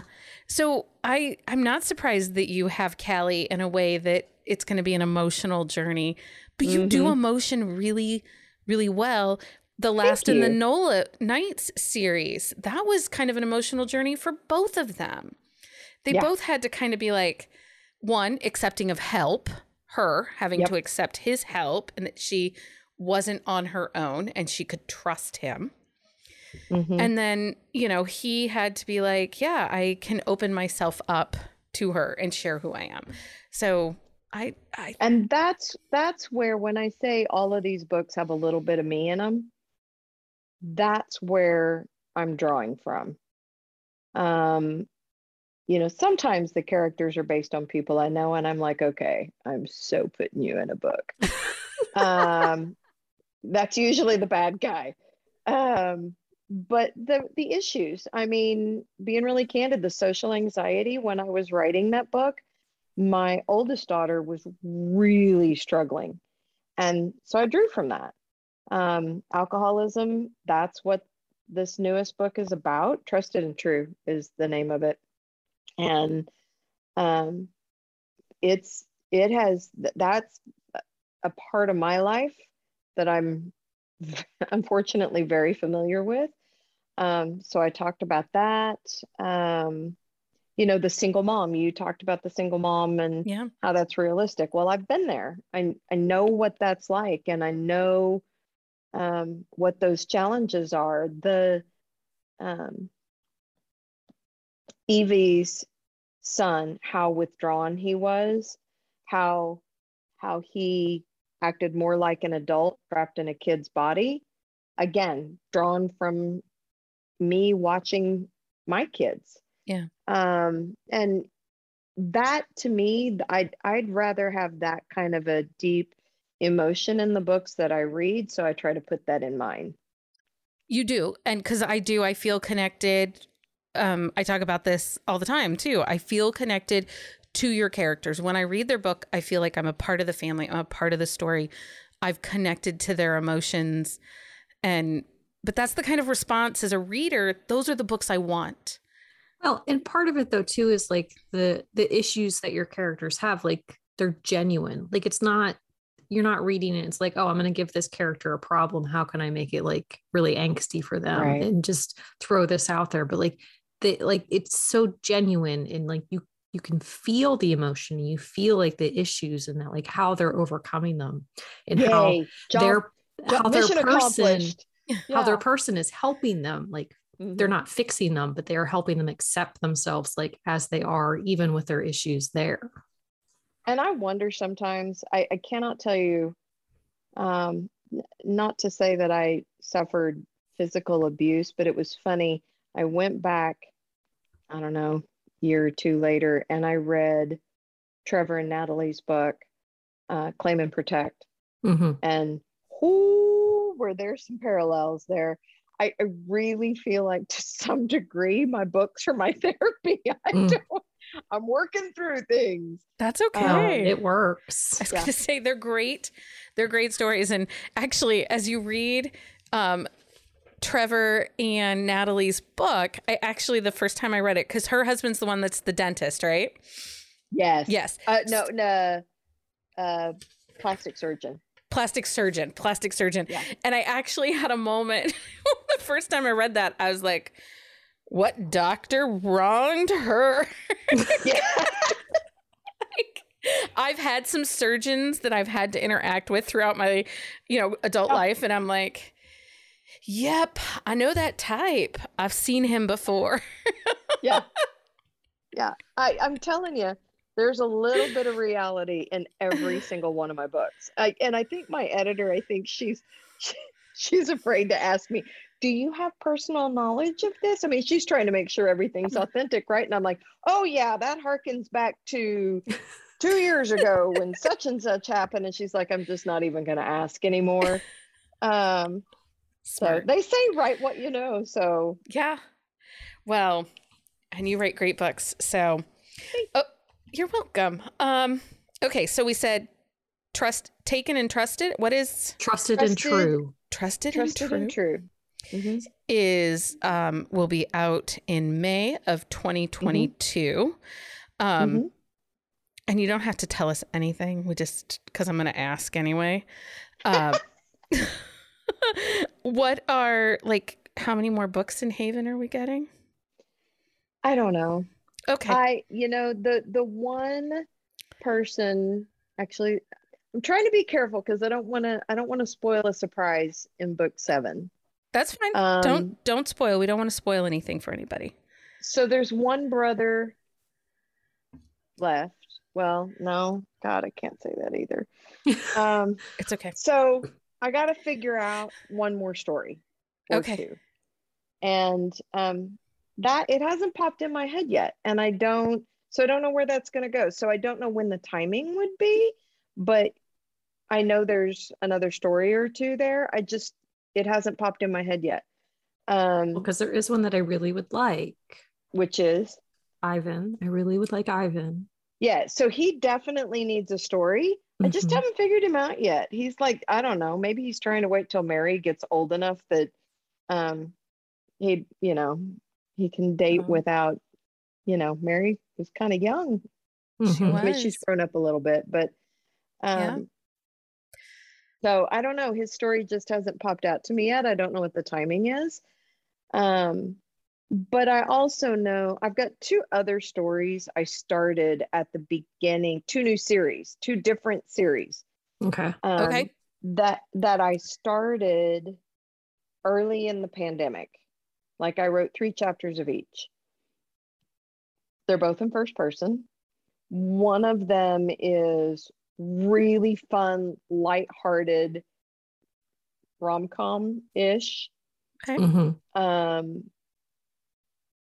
So I, I'm not surprised that you have Callie in a way that it's going to be an emotional journey. But you mm-hmm. do emotion really, really well. The last in the NOLA Knights series, that was kind of an emotional journey for both of them. They yeah. both had to kind of be like, one, accepting of help, her having yep. to accept his help and that she wasn't on her own and she could trust him. Mm-hmm. And then, you know, he had to be like, yeah, I can open myself up to her and share who I am. So I, I and that's that's where, when I say all of these books have a little bit of me in them, that's where I'm drawing from. Um, you know, sometimes the characters are based on people I know, and I'm like, okay, I'm so putting you in a book. um, that's usually the bad guy. Um, but the the issues, I mean, being really candid, the social anxiety when I was writing that book, my oldest daughter was really struggling. And so I drew from that. Um, alcoholism, that's what this newest book is about. Trusted and True is the name of it. And um, it's, it has, that's a part of my life that I'm unfortunately very familiar with. Um, so I talked about that. Um, you know, the single mom, you talked about the single mom and yeah. how that's realistic. Well, I've been there. I, I know what that's like. And I know um, what those challenges are. The um, Evie's son, how withdrawn he was, how, how he acted more like an adult trapped in a kid's body. Again, drawn from me watching my kids. Yeah. Um, and that, to me, I'd, I'd rather have that kind of a deep emotion in the books that I read. So I try to put that in mine. You do. And cause I do, I feel connected. Um, I talk about this all the time too. I feel connected to your characters. When I read their book, I feel like I'm a part of the family. I'm a part of the story. I've connected to their emotions. And, but that's the kind of response as a reader. Those are the books I want. Well, and part of it though, too, is like the, the issues that your characters have, like they're genuine, like it's not, you're not reading it. It's like, oh, I'm going to give this character a problem. How can I make it like really angsty for them right. and just throw this out there? But like, they, like, it's so genuine and like, you, you can feel the emotion. You feel like the issues and that, like how they're overcoming them and Yay. how Job, their, how their person, yeah. how their person is helping them. Like, they're not fixing them, but they are helping them accept themselves like as they are, even with their issues there. And I wonder sometimes, I, I cannot tell you, um, not to say that I suffered physical abuse, but it was funny. I went back, I don't know, year or two later, and I read Trevor and Natalie's book, uh, Claim and Protect. Mm-hmm. And who were there some parallels there? I really feel like to some degree, my books are my therapy. I mm. don't, I'm working through things. That's okay. Um, it works. I was yeah. going to say they're great. They're great stories. And actually, as you read um, Trevor and Natalie's book, I actually, the first time I read it, because her husband's the one that's the dentist, right? Yes. Yes. Uh, no, no. Uh, plastic surgeon. Plastic surgeon, plastic surgeon. Yeah. And I actually had a moment. The first time I read that, I was like, what doctor wronged her? Yeah. Like, I've had some surgeons that I've had to interact with throughout my, you know, adult oh. life. And I'm like, yep, I know that type. I've seen him before. Yeah. Yeah. I, I'm telling you. There's a little bit of reality in every single one of my books. I, and I think my editor, I think she's, she, she's afraid to ask me, do you have personal knowledge of this? I mean, she's trying to make sure everything's authentic, right? And I'm like, oh yeah, that harkens back to two years ago when such and such happened. And she's like, I'm just not even going to ask anymore. Um, so they say, write what you know. So yeah, well, and you write great books. So, oh. You're welcome. Um, okay, so we said trust, taken and trusted. What is trusted, trusted and true? Trusted, trusted and true, and true. Mm-hmm. is um, will be out in May of twenty twenty-two, mm-hmm. Um, mm-hmm. and you don't have to tell us anything. We just because I'm going to ask anyway. Uh, what are like? How many more books in Haven are we getting? I don't know. Okay. I, you know, the, the one person actually, I'm trying to be careful because I don't want to, I don't want to spoil a surprise in book seven. That's fine. Um, don't, don't spoil. We don't want to spoil anything for anybody. So there's one brother left Well, no, God, I can't say that either. Um, it's okay. So I got to figure out one more story. Or okay. Two. And um, that it hasn't popped in my head yet. And I don't, so I don't know where that's going to go. So I don't know when the timing would be, but I know there's another story or two there. I just, it hasn't popped in my head yet. Um, because there is one that I really would like. Which is? Ivan. I really would like Ivan. Yeah, so he definitely needs a story. I just mm-hmm. haven't figured him out yet. He's like, I don't know, maybe he's trying to wait till Mary gets old enough that um, he, you know, he can date mm-hmm. without, you know, Mary was kind of young. Mm-hmm. I mean, she's grown up a little bit, but um, yeah. So I don't know. His story just hasn't popped out to me yet. I don't know what the timing is. Um But I also know I've got two other stories I started at the beginning, two new series, two different series. Okay. Um, okay. That that I started early in the pandemic. Like I wrote three chapters of each. They're both in first person. One of them is really fun, lighthearted rom-com-ish. Okay. Mm-hmm. Um.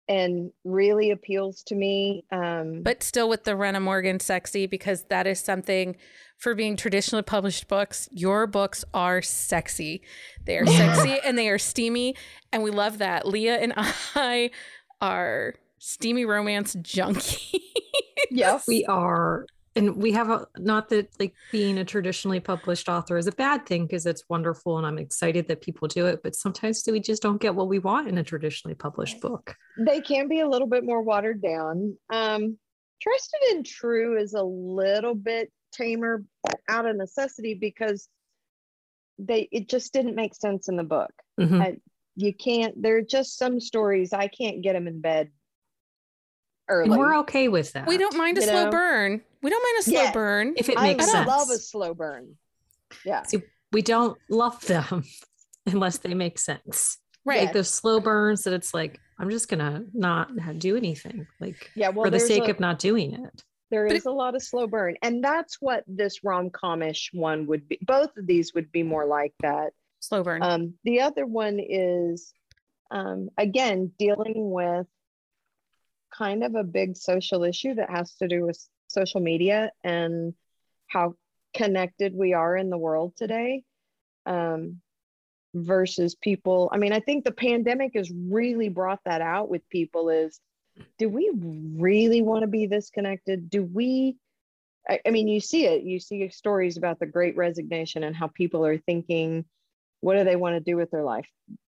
And really appeals to me. Um, but still with the Rhenna Morgan sexy, because that is something for being traditionally published books. Your books are sexy. They are sexy and they are steamy. And we love that. Leah and I are steamy romance junkies. Yes, we are. And we have a, not that like being a traditionally published author is a bad thing, because it's wonderful and I'm excited that people do it, but sometimes we just don't get what we want in a traditionally published book. They can be a little bit more watered down. Um, Trusted and True is a little bit tamer, but out of necessity because they it just didn't make sense in the book. Mm-hmm. I, you can't, there are just some stories I can't get them in bed early. And we're okay with that. We don't mind a you slow know? burn. We don't mind a slow yeah. burn. If it makes I, sense. I love a slow burn. Yeah. See, we don't love them unless they make sense. Right. Like yeah. those slow burns that it's like, I'm just going to not do anything. Like yeah, well, for the sake a, of not doing it. There but is it, a lot of slow burn. And that's what this rom-com-ish one would be. Both of these would be more like that. Slow burn. Um, the other one is, um, again, dealing with kind of a big social issue that has to do with social media and how connected we are in the world today um, versus people. I mean, I think the pandemic has really brought that out with people is, do we really want to be this connected? Do we, I, I mean, you see it, you see stories about the Great Resignation and how people are thinking, what do they want to do with their life?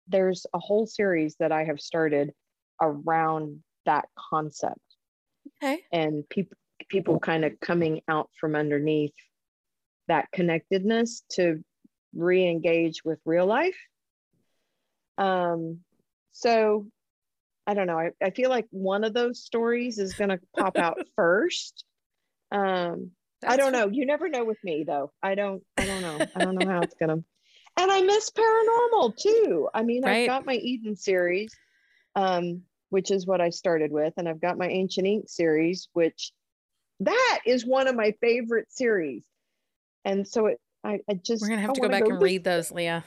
There's a whole series that I have started around that concept. Okay. And people, people kind of coming out from underneath that connectedness to re-engage with real life. Um, so I don't know. I, I feel like one of those stories is going to pop out first. Um, I don't know. You never know with me though. I don't, I don't know. I don't know how it's going to, and I miss paranormal too. I mean, right. I've got my Eden series, um, which is what I started with. And I've got my Ancient Ink series, which that is one of my favorite series. And so it, I, I just, we're going to have I to go back go and read those, Leah.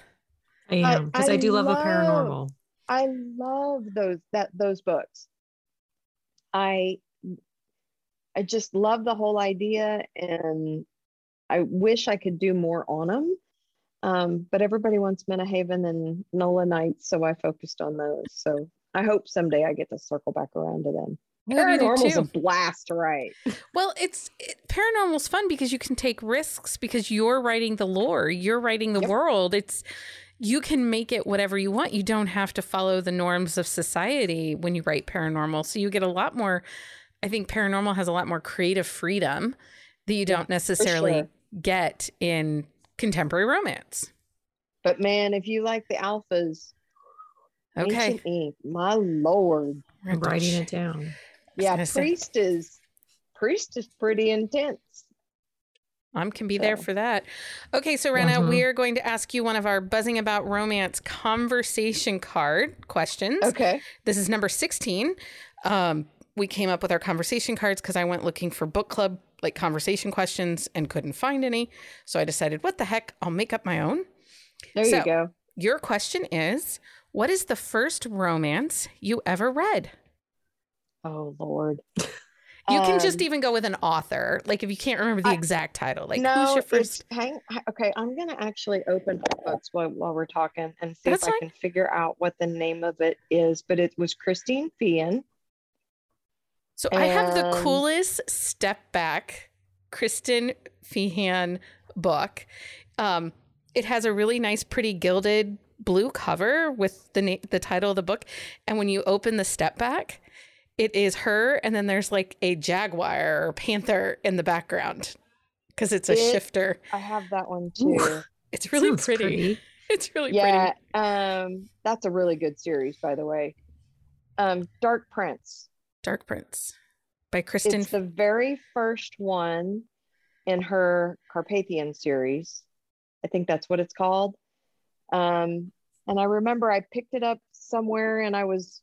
I am, because I, I, I do love, love a paranormal. I love those, that, those books. I, I just love the whole idea and I wish I could do more on them. Um, but everybody wants Men of Haven and NOLA Knights. So I focused on those. So I hope someday I get to circle back around to them. Paranormal's a blast, right? Well, it's it, paranormal's fun because you can take risks because you're writing the lore, you're writing the yep. world. It's you can make it whatever you want. You don't have to follow the norms of society when you write paranormal. So you get a lot more. I think paranormal has a lot more creative freedom that you don't yeah, necessarily sure. get in contemporary romance. But man, if you like the alphas, okay, Ancient Ink, my lord, I'm writing it down. Yeah, priest say. is priest is pretty intense. I can be so. there for that. Okay, so Rhenna, uh-huh. we are going to ask you one of our Buzzing About Romance conversation card questions. Okay. This is number sixteen. Um, we came up with our conversation cards because I went looking for book club like conversation questions and couldn't find any. So I decided, what the heck, I'll make up my own. There so, you go. Your question is, what is the first romance you ever read? Oh, Lord. You um, can just even go with an author. Like if you can't remember the I, exact title, like no, who's your first? Hang, okay. I'm going to actually open up books while, while we're talking and see That's if fine. I can figure out what the name of it is, but it was Christine Feehan. So and... I have the coolest step back Christine Feehan book. Um, it has a really nice, pretty gilded blue cover with the na- the title of the book. And when you open the step back, it is her, and then there's like a jaguar or panther in the background because it's a it, shifter. I have that one too. Ooh, it's really pretty. pretty. It's really yeah, pretty. Yeah, um, that's a really good series, by the way. Um, Dark Prince. Dark Prince by Kristen. It's the very first one in her Carpathian series. I think that's what it's called. Um, and I remember I picked it up somewhere, and I was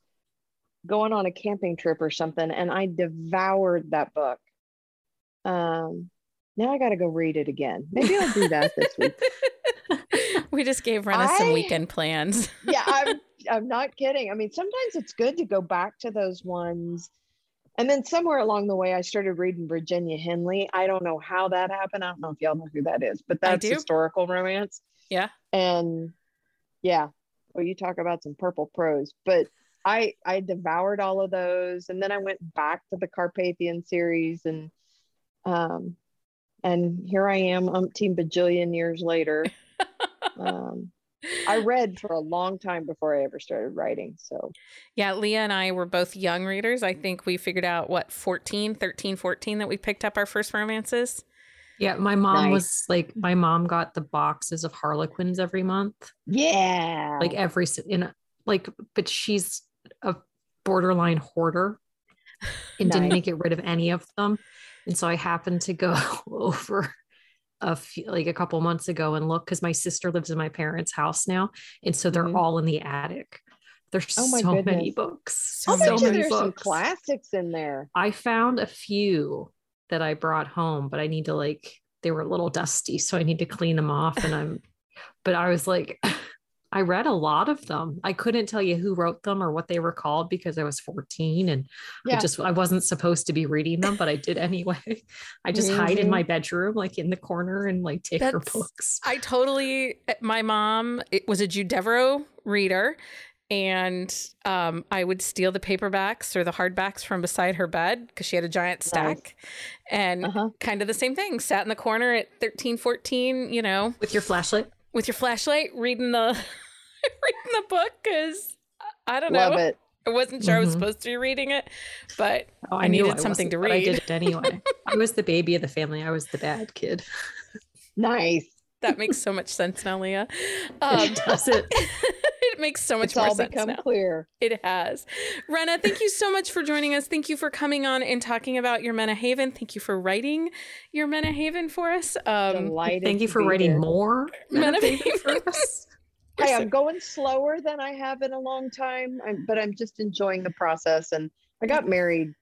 going on a camping trip or something, and I devoured that book. Um, now I got to go read it again. Maybe I'll do that this week. We just gave Rhenna I, some weekend plans. Yeah, I'm, I'm not kidding. I mean, sometimes it's good to go back to those ones. And then somewhere along the way, I started reading Virginia Henley. I don't know how that happened. I don't know if y'all know who that is, but that's historical romance. Yeah. And yeah, well, you talk about some purple prose, but I, I devoured all of those. And then I went back to the Carpathian series, and um, and here I am umpteen bajillion years later. um, I read for a long time before I ever started writing. So yeah, Leah and I were both young readers. I think we figured out what, fourteen, thirteen, fourteen that we picked up our first romances. Yeah, my mom nice. was like, my mom got the boxes of Harlequins every month. Yeah. Like every, in like, but she's a borderline hoarder and nice. didn't get rid of any of them. And so I happened to go over a few, like a couple months ago, and look, because my sister lives in my parents' house now, and so they're mm-hmm. all in the attic. There's oh my so goodness. many books. So many there's books. Some classics in there. I found a few that I brought home, but I need to like they were a little dusty, so I need to clean them off. And I'm, but I was like. I read a lot of them. I couldn't tell you who wrote them or what they were called because I was fourteen and yeah. I just, I wasn't supposed to be reading them, but I did anyway. I just mm-hmm. hide in my bedroom, like in the corner, and like take That's, her books. I totally, my mom it was a Jude Deveraux reader, and um, I would steal the paperbacks or the hardbacks from beside her bed because she had a giant stack nice. and uh-huh. kind of the same thing. Sat in the corner at thirteen, fourteen, you know. With your flashlight? With your flashlight, reading the reading the book, because I don't know. Love it. I wasn't sure mm-hmm. I was supposed to be reading it, but oh, I, I needed I something to read. I did it anyway. I was the baby of the family. I was the bad kid. Nice. That makes so much sense now, Leah. Um, it does it. It makes so much it's more sense now. It's all become clear. It has. Rhenna, thank you so much for joining us. Thank you for coming on and talking about your Men of Haven. Thank you for writing your Men of Haven for us. Um, Delighted. Thank you for writing here. more Men of Haven for us. Hey, I'm going slower than I have in a long time, I'm, but I'm just enjoying the process. And I got married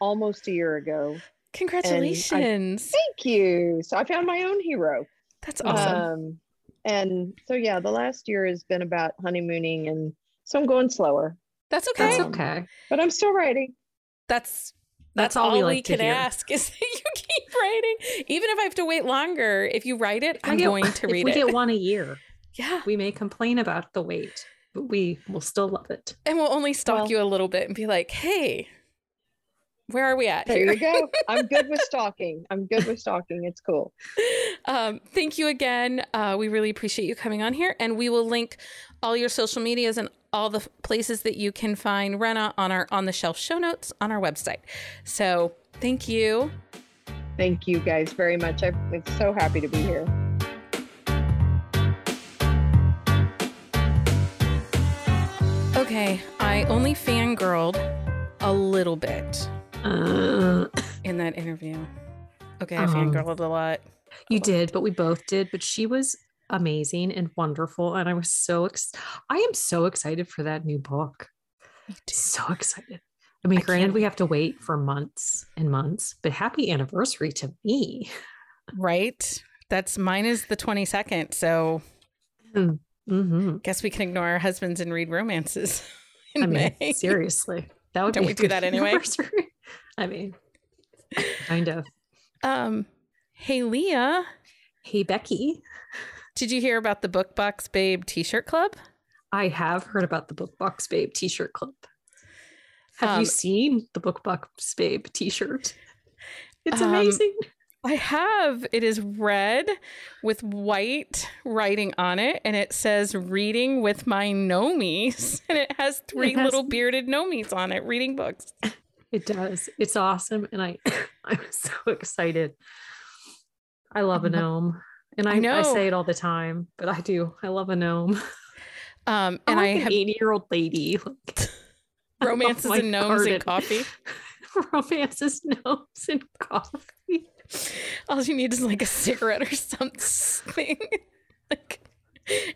almost a year ago. Congratulations. I, thank you. So I found my own hero. That's awesome. Um, and so, yeah, the last year has been about honeymooning, and so I'm going slower. That's okay. That's um, okay. But I'm still writing. That's that's, that's all, all we, like we can hear. ask is that you keep writing. Even if I have to wait longer, if you write it, I'm get, going to read if we it. We get one a year. Yeah. We may complain about the wait, but we will still love it. And we'll only stalk well, you a little bit and be like, hey, where are we at? There here? you go. I'm good with stalking. I'm good with stalking. It's cool. Um, thank you again. Uh, we really appreciate you coming on here. And we will link all your social medias and all the places that you can find Rhenna on our On the Shelf show notes on our website. So thank you. Thank you guys very much. I'm so happy to be here. Okay. I only fangirled a little bit. Uh, in that interview. Okay, I um, fangirled a lot. You did, but we both did. But she was amazing and wonderful, and I was so ex- I am so excited for that new book. So excited. I mean, I granted, can't. we have to wait for months and months, but happy anniversary to me. Right? That's mine is the twenty-second. So mm-hmm. guess we can ignore our husbands and read romances. In I mean, May. Seriously, that would Don't be we do that anyway? Anniversary. I mean, kind of. Um, hey, Leah. Hey, Becky. Did you hear about the Book Box Babe T-shirt club? I have heard about the Book Box Babe T-shirt club. Have um, you seen the Book Box Babe T-shirt? It's um, amazing. I have. It is red with white writing on it, and it says "Reading with my Nomies," and it has three it has, little bearded Nomies on it reading books. It does. It's awesome, and I, I'm so excited. I love a gnome, and I, I know I say it all the time, but I do. I love a gnome. Um, and I, like I have an eighty-year-old lady. Like, romances and gnomes garden. and coffee. Romances, gnomes, and coffee. All you need is like a cigarette or something, like,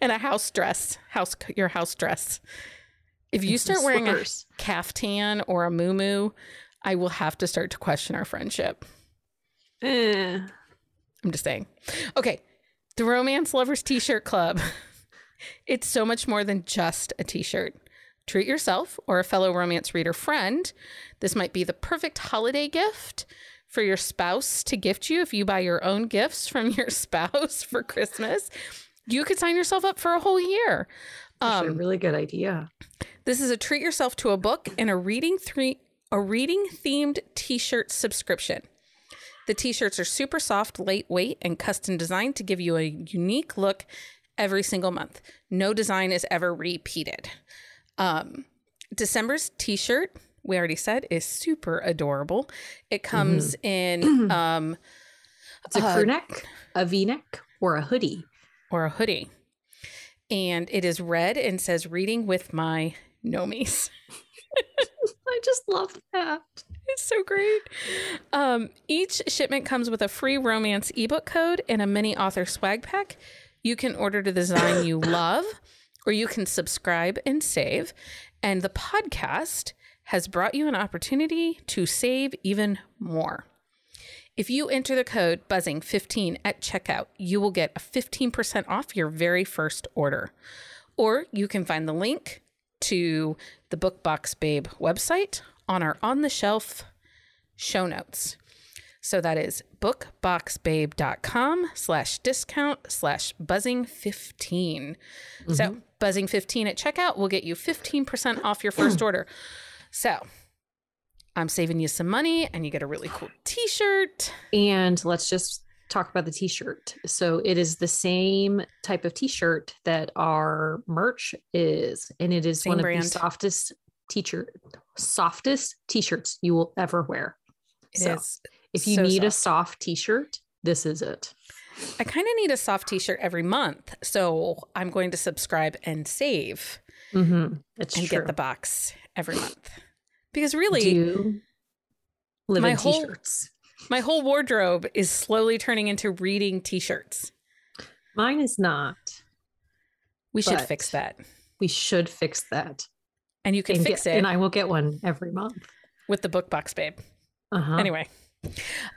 and a house dress, house your house dress. If you start wearing a caftan or a muumuu, I will have to start to question our friendship. Eh. I'm just saying. Okay, the Romance Lovers T-shirt Club. It's so much more than just a T-shirt. Treat yourself or a fellow romance reader friend. This might be the perfect holiday gift for your spouse to gift you if you buy your own gifts from your spouse for Christmas. You could sign yourself up for a whole year. That's um, a really good idea. This is a treat yourself to a book and a reading three a reading themed T-shirt subscription. The T-shirts are super soft, lightweight, and custom designed to give you a unique look every single month. No design is ever repeated. Um, December's T-shirt, we already said, is super adorable. It comes mm-hmm. in um, it's a crew neck, a V-neck, or a hoodie, or a hoodie, and it is red and says "Reading with my Nomies." I just love that. It's so great. Um, each shipment comes with a free romance ebook code and a mini author swag pack. You can order the design you love, or you can subscribe and save. And the podcast has brought you an opportunity to save even more. If you enter the code buzzing fifteen at checkout, you will get a fifteen percent off your very first order. Or you can find the link to the Book Box Babe website on our on the shelf show notes. So that is bookboxbabe.com slash discount slash buzzing fifteen. Mm-hmm. So buzzing fifteen at checkout will get you fifteen percent off your first order. So I'm saving you some money and you get a really cool T-shirt. And let's just talk about the T-shirt. So it is the same type of T-shirt that our merch is. And it is same one brand. of the softest, teacher, softest T-shirts you will ever wear. It so. is. If you so need soft. a soft T-shirt, this is it. I kind of need a soft T-shirt every month, so I'm going to subscribe and save mm-hmm. That's and true. get the box every month. Because really, Do live my in whole T-shirts. my whole wardrobe is slowly turning into reading T-shirts. Mine is not. We should fix that. We should fix that. And you can and fix get, it, and I will get one every month with the Book Box Babe. Uh-huh. Anyway.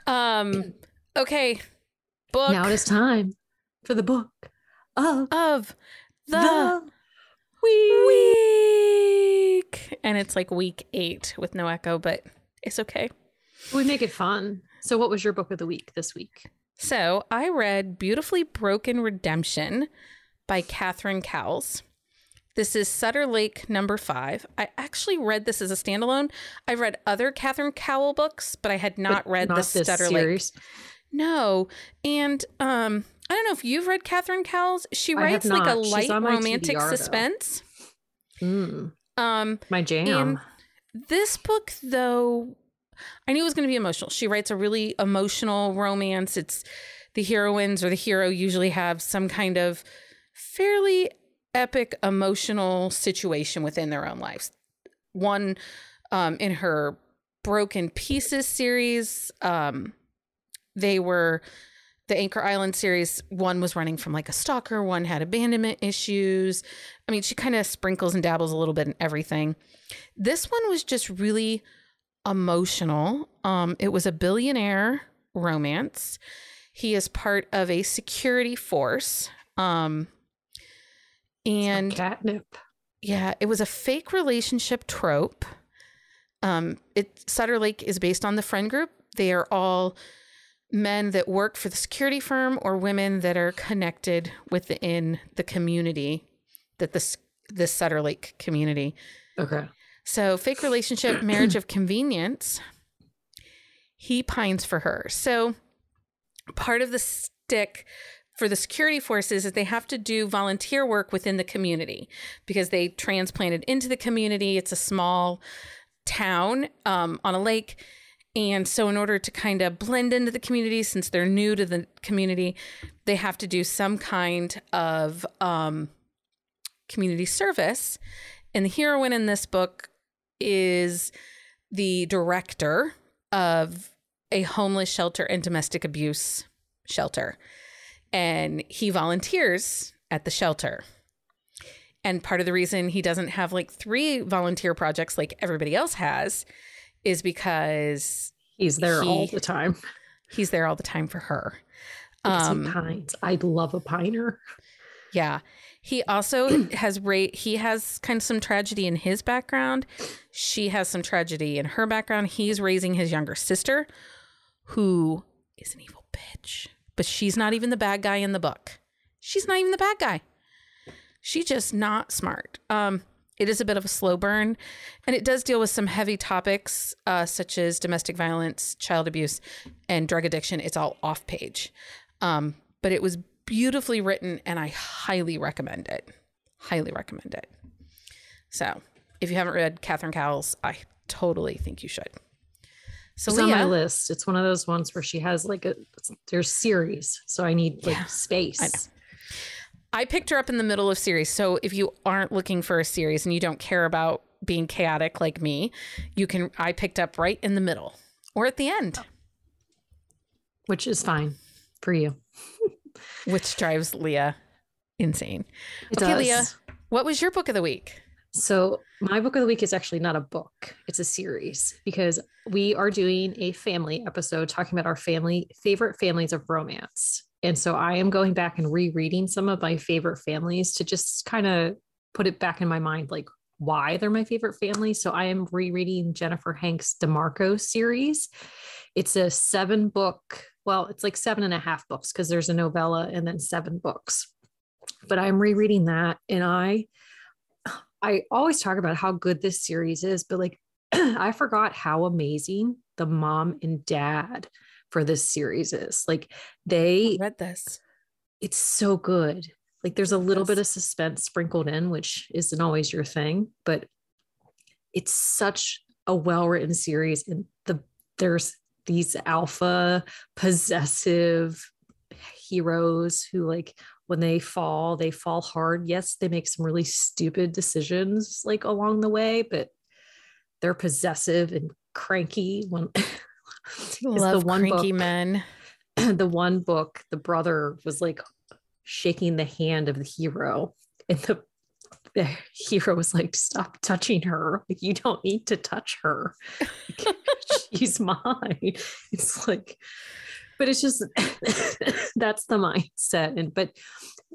Um, okay. Book. Now it is time for the book of, of the, the week. week. And it's like week eight with no echo, but it's okay. We make it fun. So what was your book of the week this week? So I read Beautifully Broken Redemption by Catherine Cowles. This is Sutter Lake number five. I actually read this as a standalone. I've read other Catherine Cowles books, but I had not but read not the Sutter series. Lake. No. And um, I don't know if you've read Catherine Cowles. She writes like a light romantic T B R, suspense. Mm, um, my jam. This book, though, I knew it was going to be emotional. She writes a really emotional romance. It's the heroines or the hero usually have some kind of fairly epic emotional situation within their own lives. One um, in her Broken Pieces series, um, they were the Anchor Island series, one was running from like a stalker, one had abandonment issues. I mean, she kind of sprinkles and dabbles a little bit in everything. This one was just really emotional. Um, it was a billionaire romance. He is part of a security force. Um, and it's like catnip. Yeah, it was a fake relationship trope. Um, it Sutter Lake is based on the friend group. They are all men that work for the security firm or women that are connected within the community, that this the Sutter Lake community. Okay. So fake relationship, marriage of convenience. He pines for her. So part of the stick for the security forces is they have to do volunteer work within the community because they transplanted into the community. It's a small town um, on a lake. And so in order to kind of blend into the community, since they're new to the community, they have to do some kind of um, community service. And the heroine in this book is the director of a homeless shelter and domestic abuse shelter. And he volunteers at the shelter. And part of the reason he doesn't have like three volunteer projects like everybody else has is because he's there he, all the time. He's there all the time for her. Um, he pines. I'd love a piner. Yeah. He also has ra- he has kind of some tragedy in his background. She has some tragedy in her background. He's raising his younger sister, who is an evil bitch, but she's not even the bad guy in the book. She's not even the bad guy. She's just not smart. Um, it is a bit of a slow burn, and it does deal with some heavy topics uh, such as domestic violence, child abuse, and drug addiction. It's all off page, um, but it was beautifully written, and I highly recommend it. Highly recommend it. So if you haven't read Catherine Cowles, I totally think you should. So it's Leah, on my list. It's one of those ones where she has like a there's series, so I need like yeah, space. I, I picked her up in the middle of series. So if you aren't looking for a series and you don't care about being chaotic like me, you can I picked up right in the middle or at the end. Which is fine for you. Which drives Leah insane. It okay, does. Leah, what was your book of the week? So my book of the week is actually not a book. It's a series because we are doing a family episode talking about our family, favorite families of romance. And so I am going back and rereading some of my favorite families to just kind of put it back in my mind, like why they're my favorite family. So I am rereading Jennifer Hanks' DeMarco series. It's a seven book Well, it's like seven and a half books because there's a novella and then seven books. But I'm rereading that. And I I always talk about how good this series is. But like, I forgot how amazing the mom and dad for this series is. Like they I read this. It's so good. Like there's a little yes. bit of suspense sprinkled in, which isn't always your thing. But it's such a well-written series. And the there's these alpha possessive heroes who like when they fall, they fall hard. Yes, they make some really stupid decisions like along the way, but they're possessive and cranky. When love the one cranky book, men. The one book, the brother was like shaking the hand of the hero and the The hero was like, stop touching her. Like, you don't need to touch her. Like, she's mine. It's like, but it's just, that's the mindset. And, but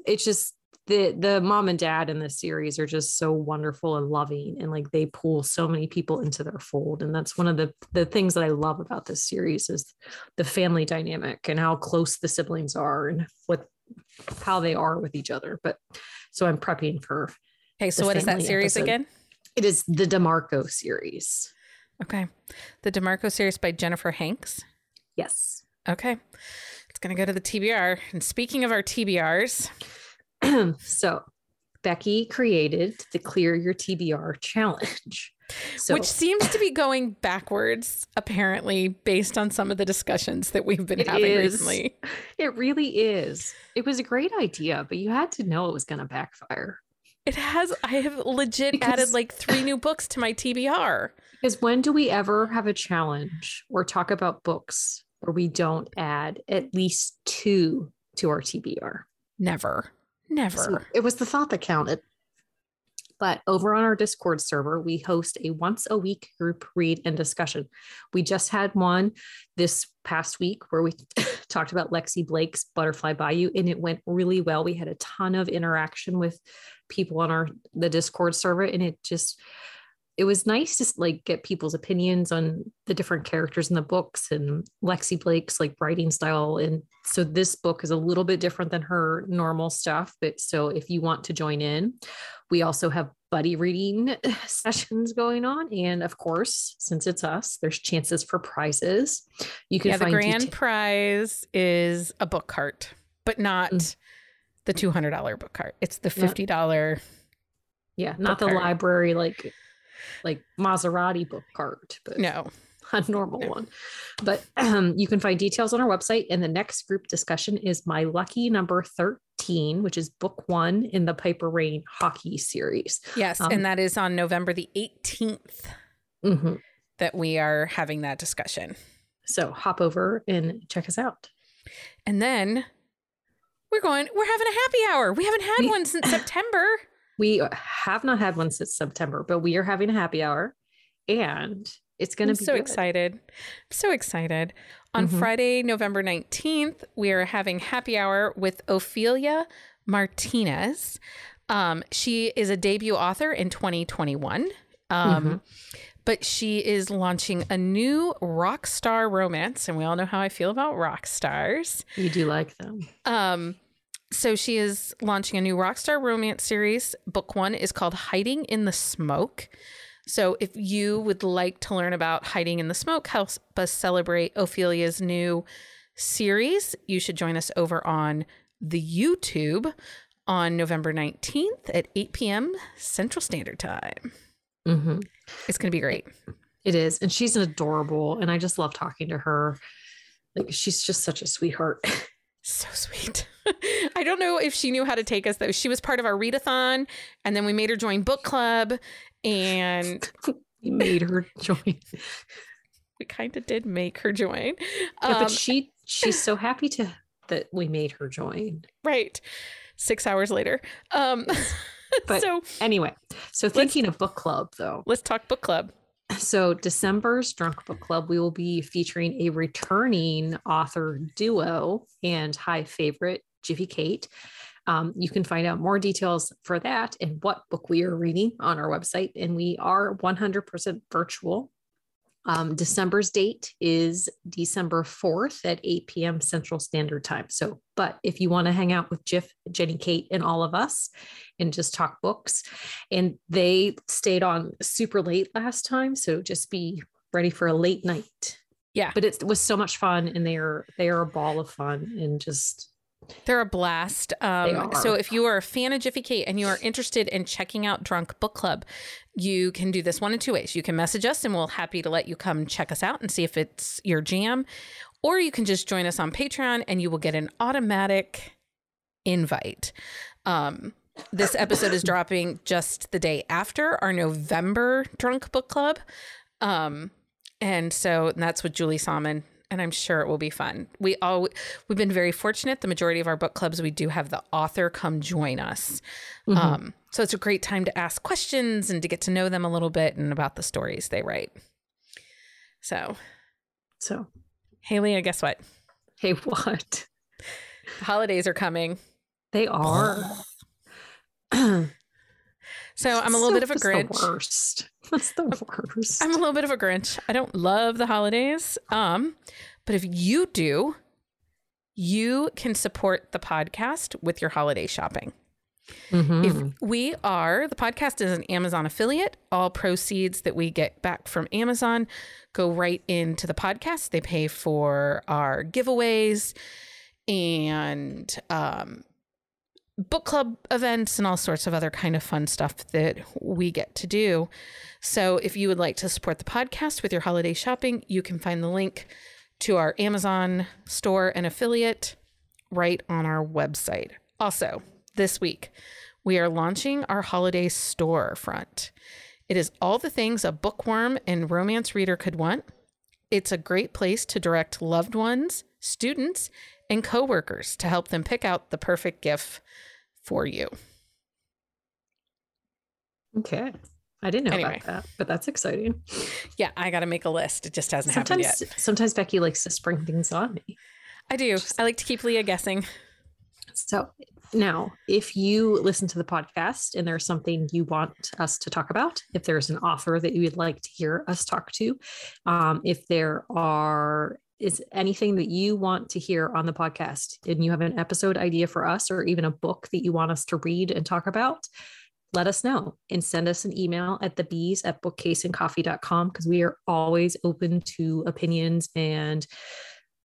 it's just the, the mom and dad in this series are just so wonderful and loving. And like, they pull so many people into their fold. And that's one of the, the things that I love about this series is the family dynamic and how close the siblings are and what, how they are with each other. But so I'm prepping for Okay, so what is that series episode. again? It is the DeMarco series. Okay. The DeMarco series by Jennifer Hanks? Yes. Okay. It's going to go to the T B R. And speaking of our T B Rs. So Becky created the Clear Your T B R challenge. So, which seems to be going backwards, apparently, based on some of the discussions that we've been having is. recently. It really is. It was a great idea, but you had to know it was going to backfire. It has. I have legit because, added like three new books to my T B R. Because when do we ever have a challenge or talk about books where we don't add at least two to our T B R. Never, never. So it was the thought that counted. But over on our Discord server, we host a once a week group read and discussion. We just had one this past week where we talked about Lexi Blake's Butterfly Bayou, and it went really well. We had a ton of interaction with people on our the Discord server, and it just it was nice to like get people's opinions on the different characters in the books and Lexi Blake's like writing style. And so this book is a little bit different than her normal stuff. But so if you want to join in. We also have buddy reading sessions going on. And of course, since it's us, there's chances for prizes. You can yeah, find the grand deta- prize is a book cart, but not mm. the two hundred dollars book cart. It's the fifty dollars. Yeah. yeah not the cart. library, like, like Maserati book cart, but no, a normal no. one. But um, you can find details on our website. And the next group discussion is my lucky number thirteen, which is book one in the Piper Rain hockey series. Yes. Um, and that is on November the eighteenth mm-hmm. that we are having that discussion. So hop over and check us out. And then we're going, we're having a happy hour. We haven't had we, one since September. We have not had one since September, but we are having a happy hour and it's going to be so good. excited. I'm so excited. On mm-hmm. Friday, November nineteenth, we are having happy hour with Ophelia Martinez. Um, she is a debut author in twenty twenty-one, um, mm-hmm. but she is launching a new rock star romance. And we all know how I feel about rock stars. You do like them. Um, so she is launching a new rock star romance series. Book one is called Hiding in the Smoke. So if you would like to learn about Hiding in the Smoke, help us celebrate Ophelia's new series, you should join us over on the YouTube on November nineteenth at eight p.m. Central Standard Time. Mm-hmm. It's going to be great. It is. And she's adorable. And I just love talking to her. Like, she's just such a sweetheart. So sweet. I don't know if she knew how to take us, though. She was part of our readathon, and then we made her join book club. And we made her join. We kind of did make her join. Yeah, um, but she she's so happy to that we made her join. Right. Six hours later. Um, but so anyway, so thinking of book club, though. Let's talk book club. So December's Drunk Book Club, we will be featuring a returning author duo and high favorite, Jiffy Kate. Um, you can find out more details for that and what book we are reading on our website. And we are one hundred percent virtual. Um, December's date is December fourth at eight p.m. Central Standard Time. So, but if you want to hang out with Jiff, Jenny, Kate, and all of us and just talk books, and they stayed on super late last time. So just be ready for a late night. Yeah. But it was so much fun, and they are, they are a ball of fun, and just... They're a blast. Um, so if you are a fan of Jiffy Kate and you are interested in checking out Drunk Book Club, you can do this one in two ways. You can message us and we'll be happy to let you come check us out and see if it's your jam. Or you can just join us on Patreon and you will get an automatic invite. Um, this episode is dropping just the day after our November Drunk Book Club. Um, and so and that's with Julie Salmon. And I'm sure it will be fun. We all, we've been very fortunate. The majority of our book clubs, we do have the author come join us. Mm-hmm. Um, so it's a great time to ask questions and to get to know them a little bit and about the stories they write. So, so hey, Leah, guess what? Hey, what? The holidays are coming. They are. So I'm a little so bit of a Grinch. The worst. That's the worst. I'm a little bit of a Grinch. I don't love the holidays. Um, but if you do, you can support the podcast with your holiday shopping. Mm-hmm. If we are, the podcast is an Amazon affiliate. All proceeds that we get back from Amazon go right into the podcast. They pay for our giveaways and um book club events and all sorts of other kind of fun stuff that we get to do. So if you would like to support the podcast with your holiday shopping, you can find the link to our Amazon store and affiliate right on our website. Also, this week, we are launching our holiday storefront. It is all the things a bookworm and romance reader could want. It's a great place to direct loved ones, students, and coworkers to help them pick out the perfect gift for you. Okay. I didn't know anyway. about that, but that's exciting. Yeah, I got to make a list. It just hasn't sometimes, happened yet. Sometimes Becky likes to spring things on me. I do. Just... I like to keep Leah guessing. So now, if you listen to the podcast and there's something you want us to talk about, if there's an author that you would like to hear us talk to, um, if there are is anything that you want to hear on the podcast and you have an episode idea for us or even a book that you want us to read and talk about, let us know and send us an email at the bees at bookcaseandcoffee dot com because we are always open to opinions, and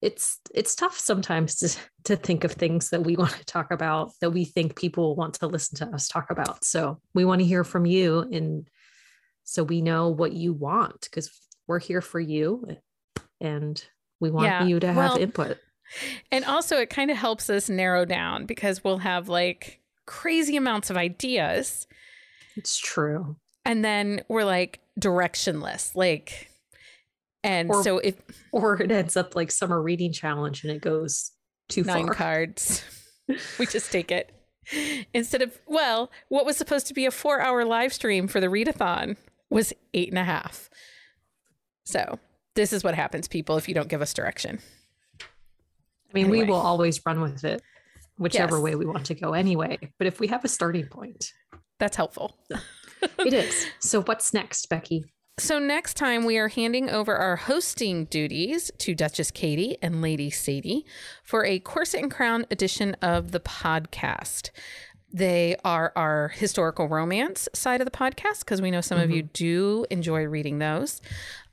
it's it's tough sometimes to, to think of things that we want to talk about that we think people want to listen to us talk about. So we want to hear from you, and so we know what you want because we're here for you and we want yeah. you to have well, input. And also it kind of helps us narrow down because we'll have like crazy amounts of ideas. It's true. And then we're like directionless, like, and or, so if or it ends up like summer reading challenge and it goes too nine far. cards. We just take it instead of, well, what was supposed to be a four hour live stream for the readathon was eight and a half. So this is what happens, people, if you don't give us direction. I mean, anyway. we will always run with it, whichever yes. way we want to go anyway. But if we have a starting point, that's helpful. It is. So what's next, Becky? So next time we are handing over our hosting duties to Duchess Katie and Lady Sadie for a Corset and Crown edition of the podcast. They are our historical romance side of the podcast because we know some mm-hmm. of you do enjoy reading those.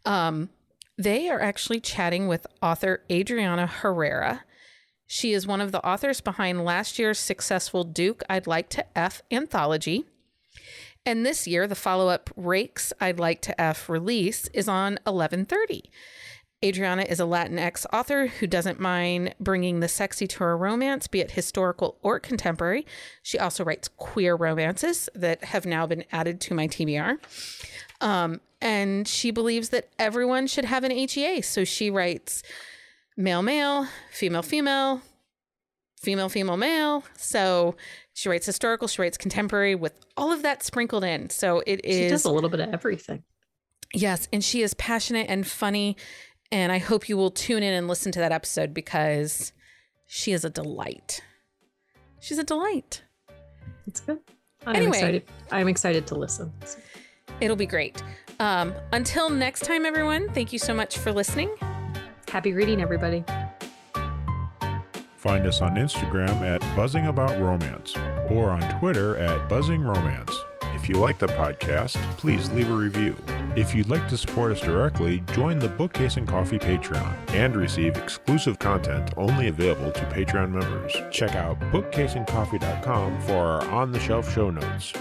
Um, they are actually chatting with author Adriana Herrera. She is one of the authors behind last year's successful Duke I'd Like to F anthology. And this year, the follow-up Rakes I'd Like to F release is on eleven thirty. Adriana is a Latinx author who doesn't mind bringing the sexy to her romance, be it historical or contemporary. She also writes queer romances that have now been added to my T B R. Um, and she believes that everyone should have an H E A. So she writes... male, male, female, female, female, female, male. So she writes historical, she writes contemporary with all of that sprinkled in. So it is. She does a little bit of everything. Yes. And she is passionate and funny. And I hope you will tune in and listen to that episode because she is a delight. She's a delight. It's good. I'm anyway, excited. I'm excited to listen. It'll be great. Um, until next time, everyone, thank you so much for listening. Happy reading, everybody. Find us on Instagram at Buzzing About Romance or on Twitter at Buzzing Romance. If you like the podcast, please leave a review. If you'd like to support us directly, join the Bookcase and Coffee Patreon and receive exclusive content only available to Patreon members. Check out bookcase and coffee dot com for our on-the-shelf show notes.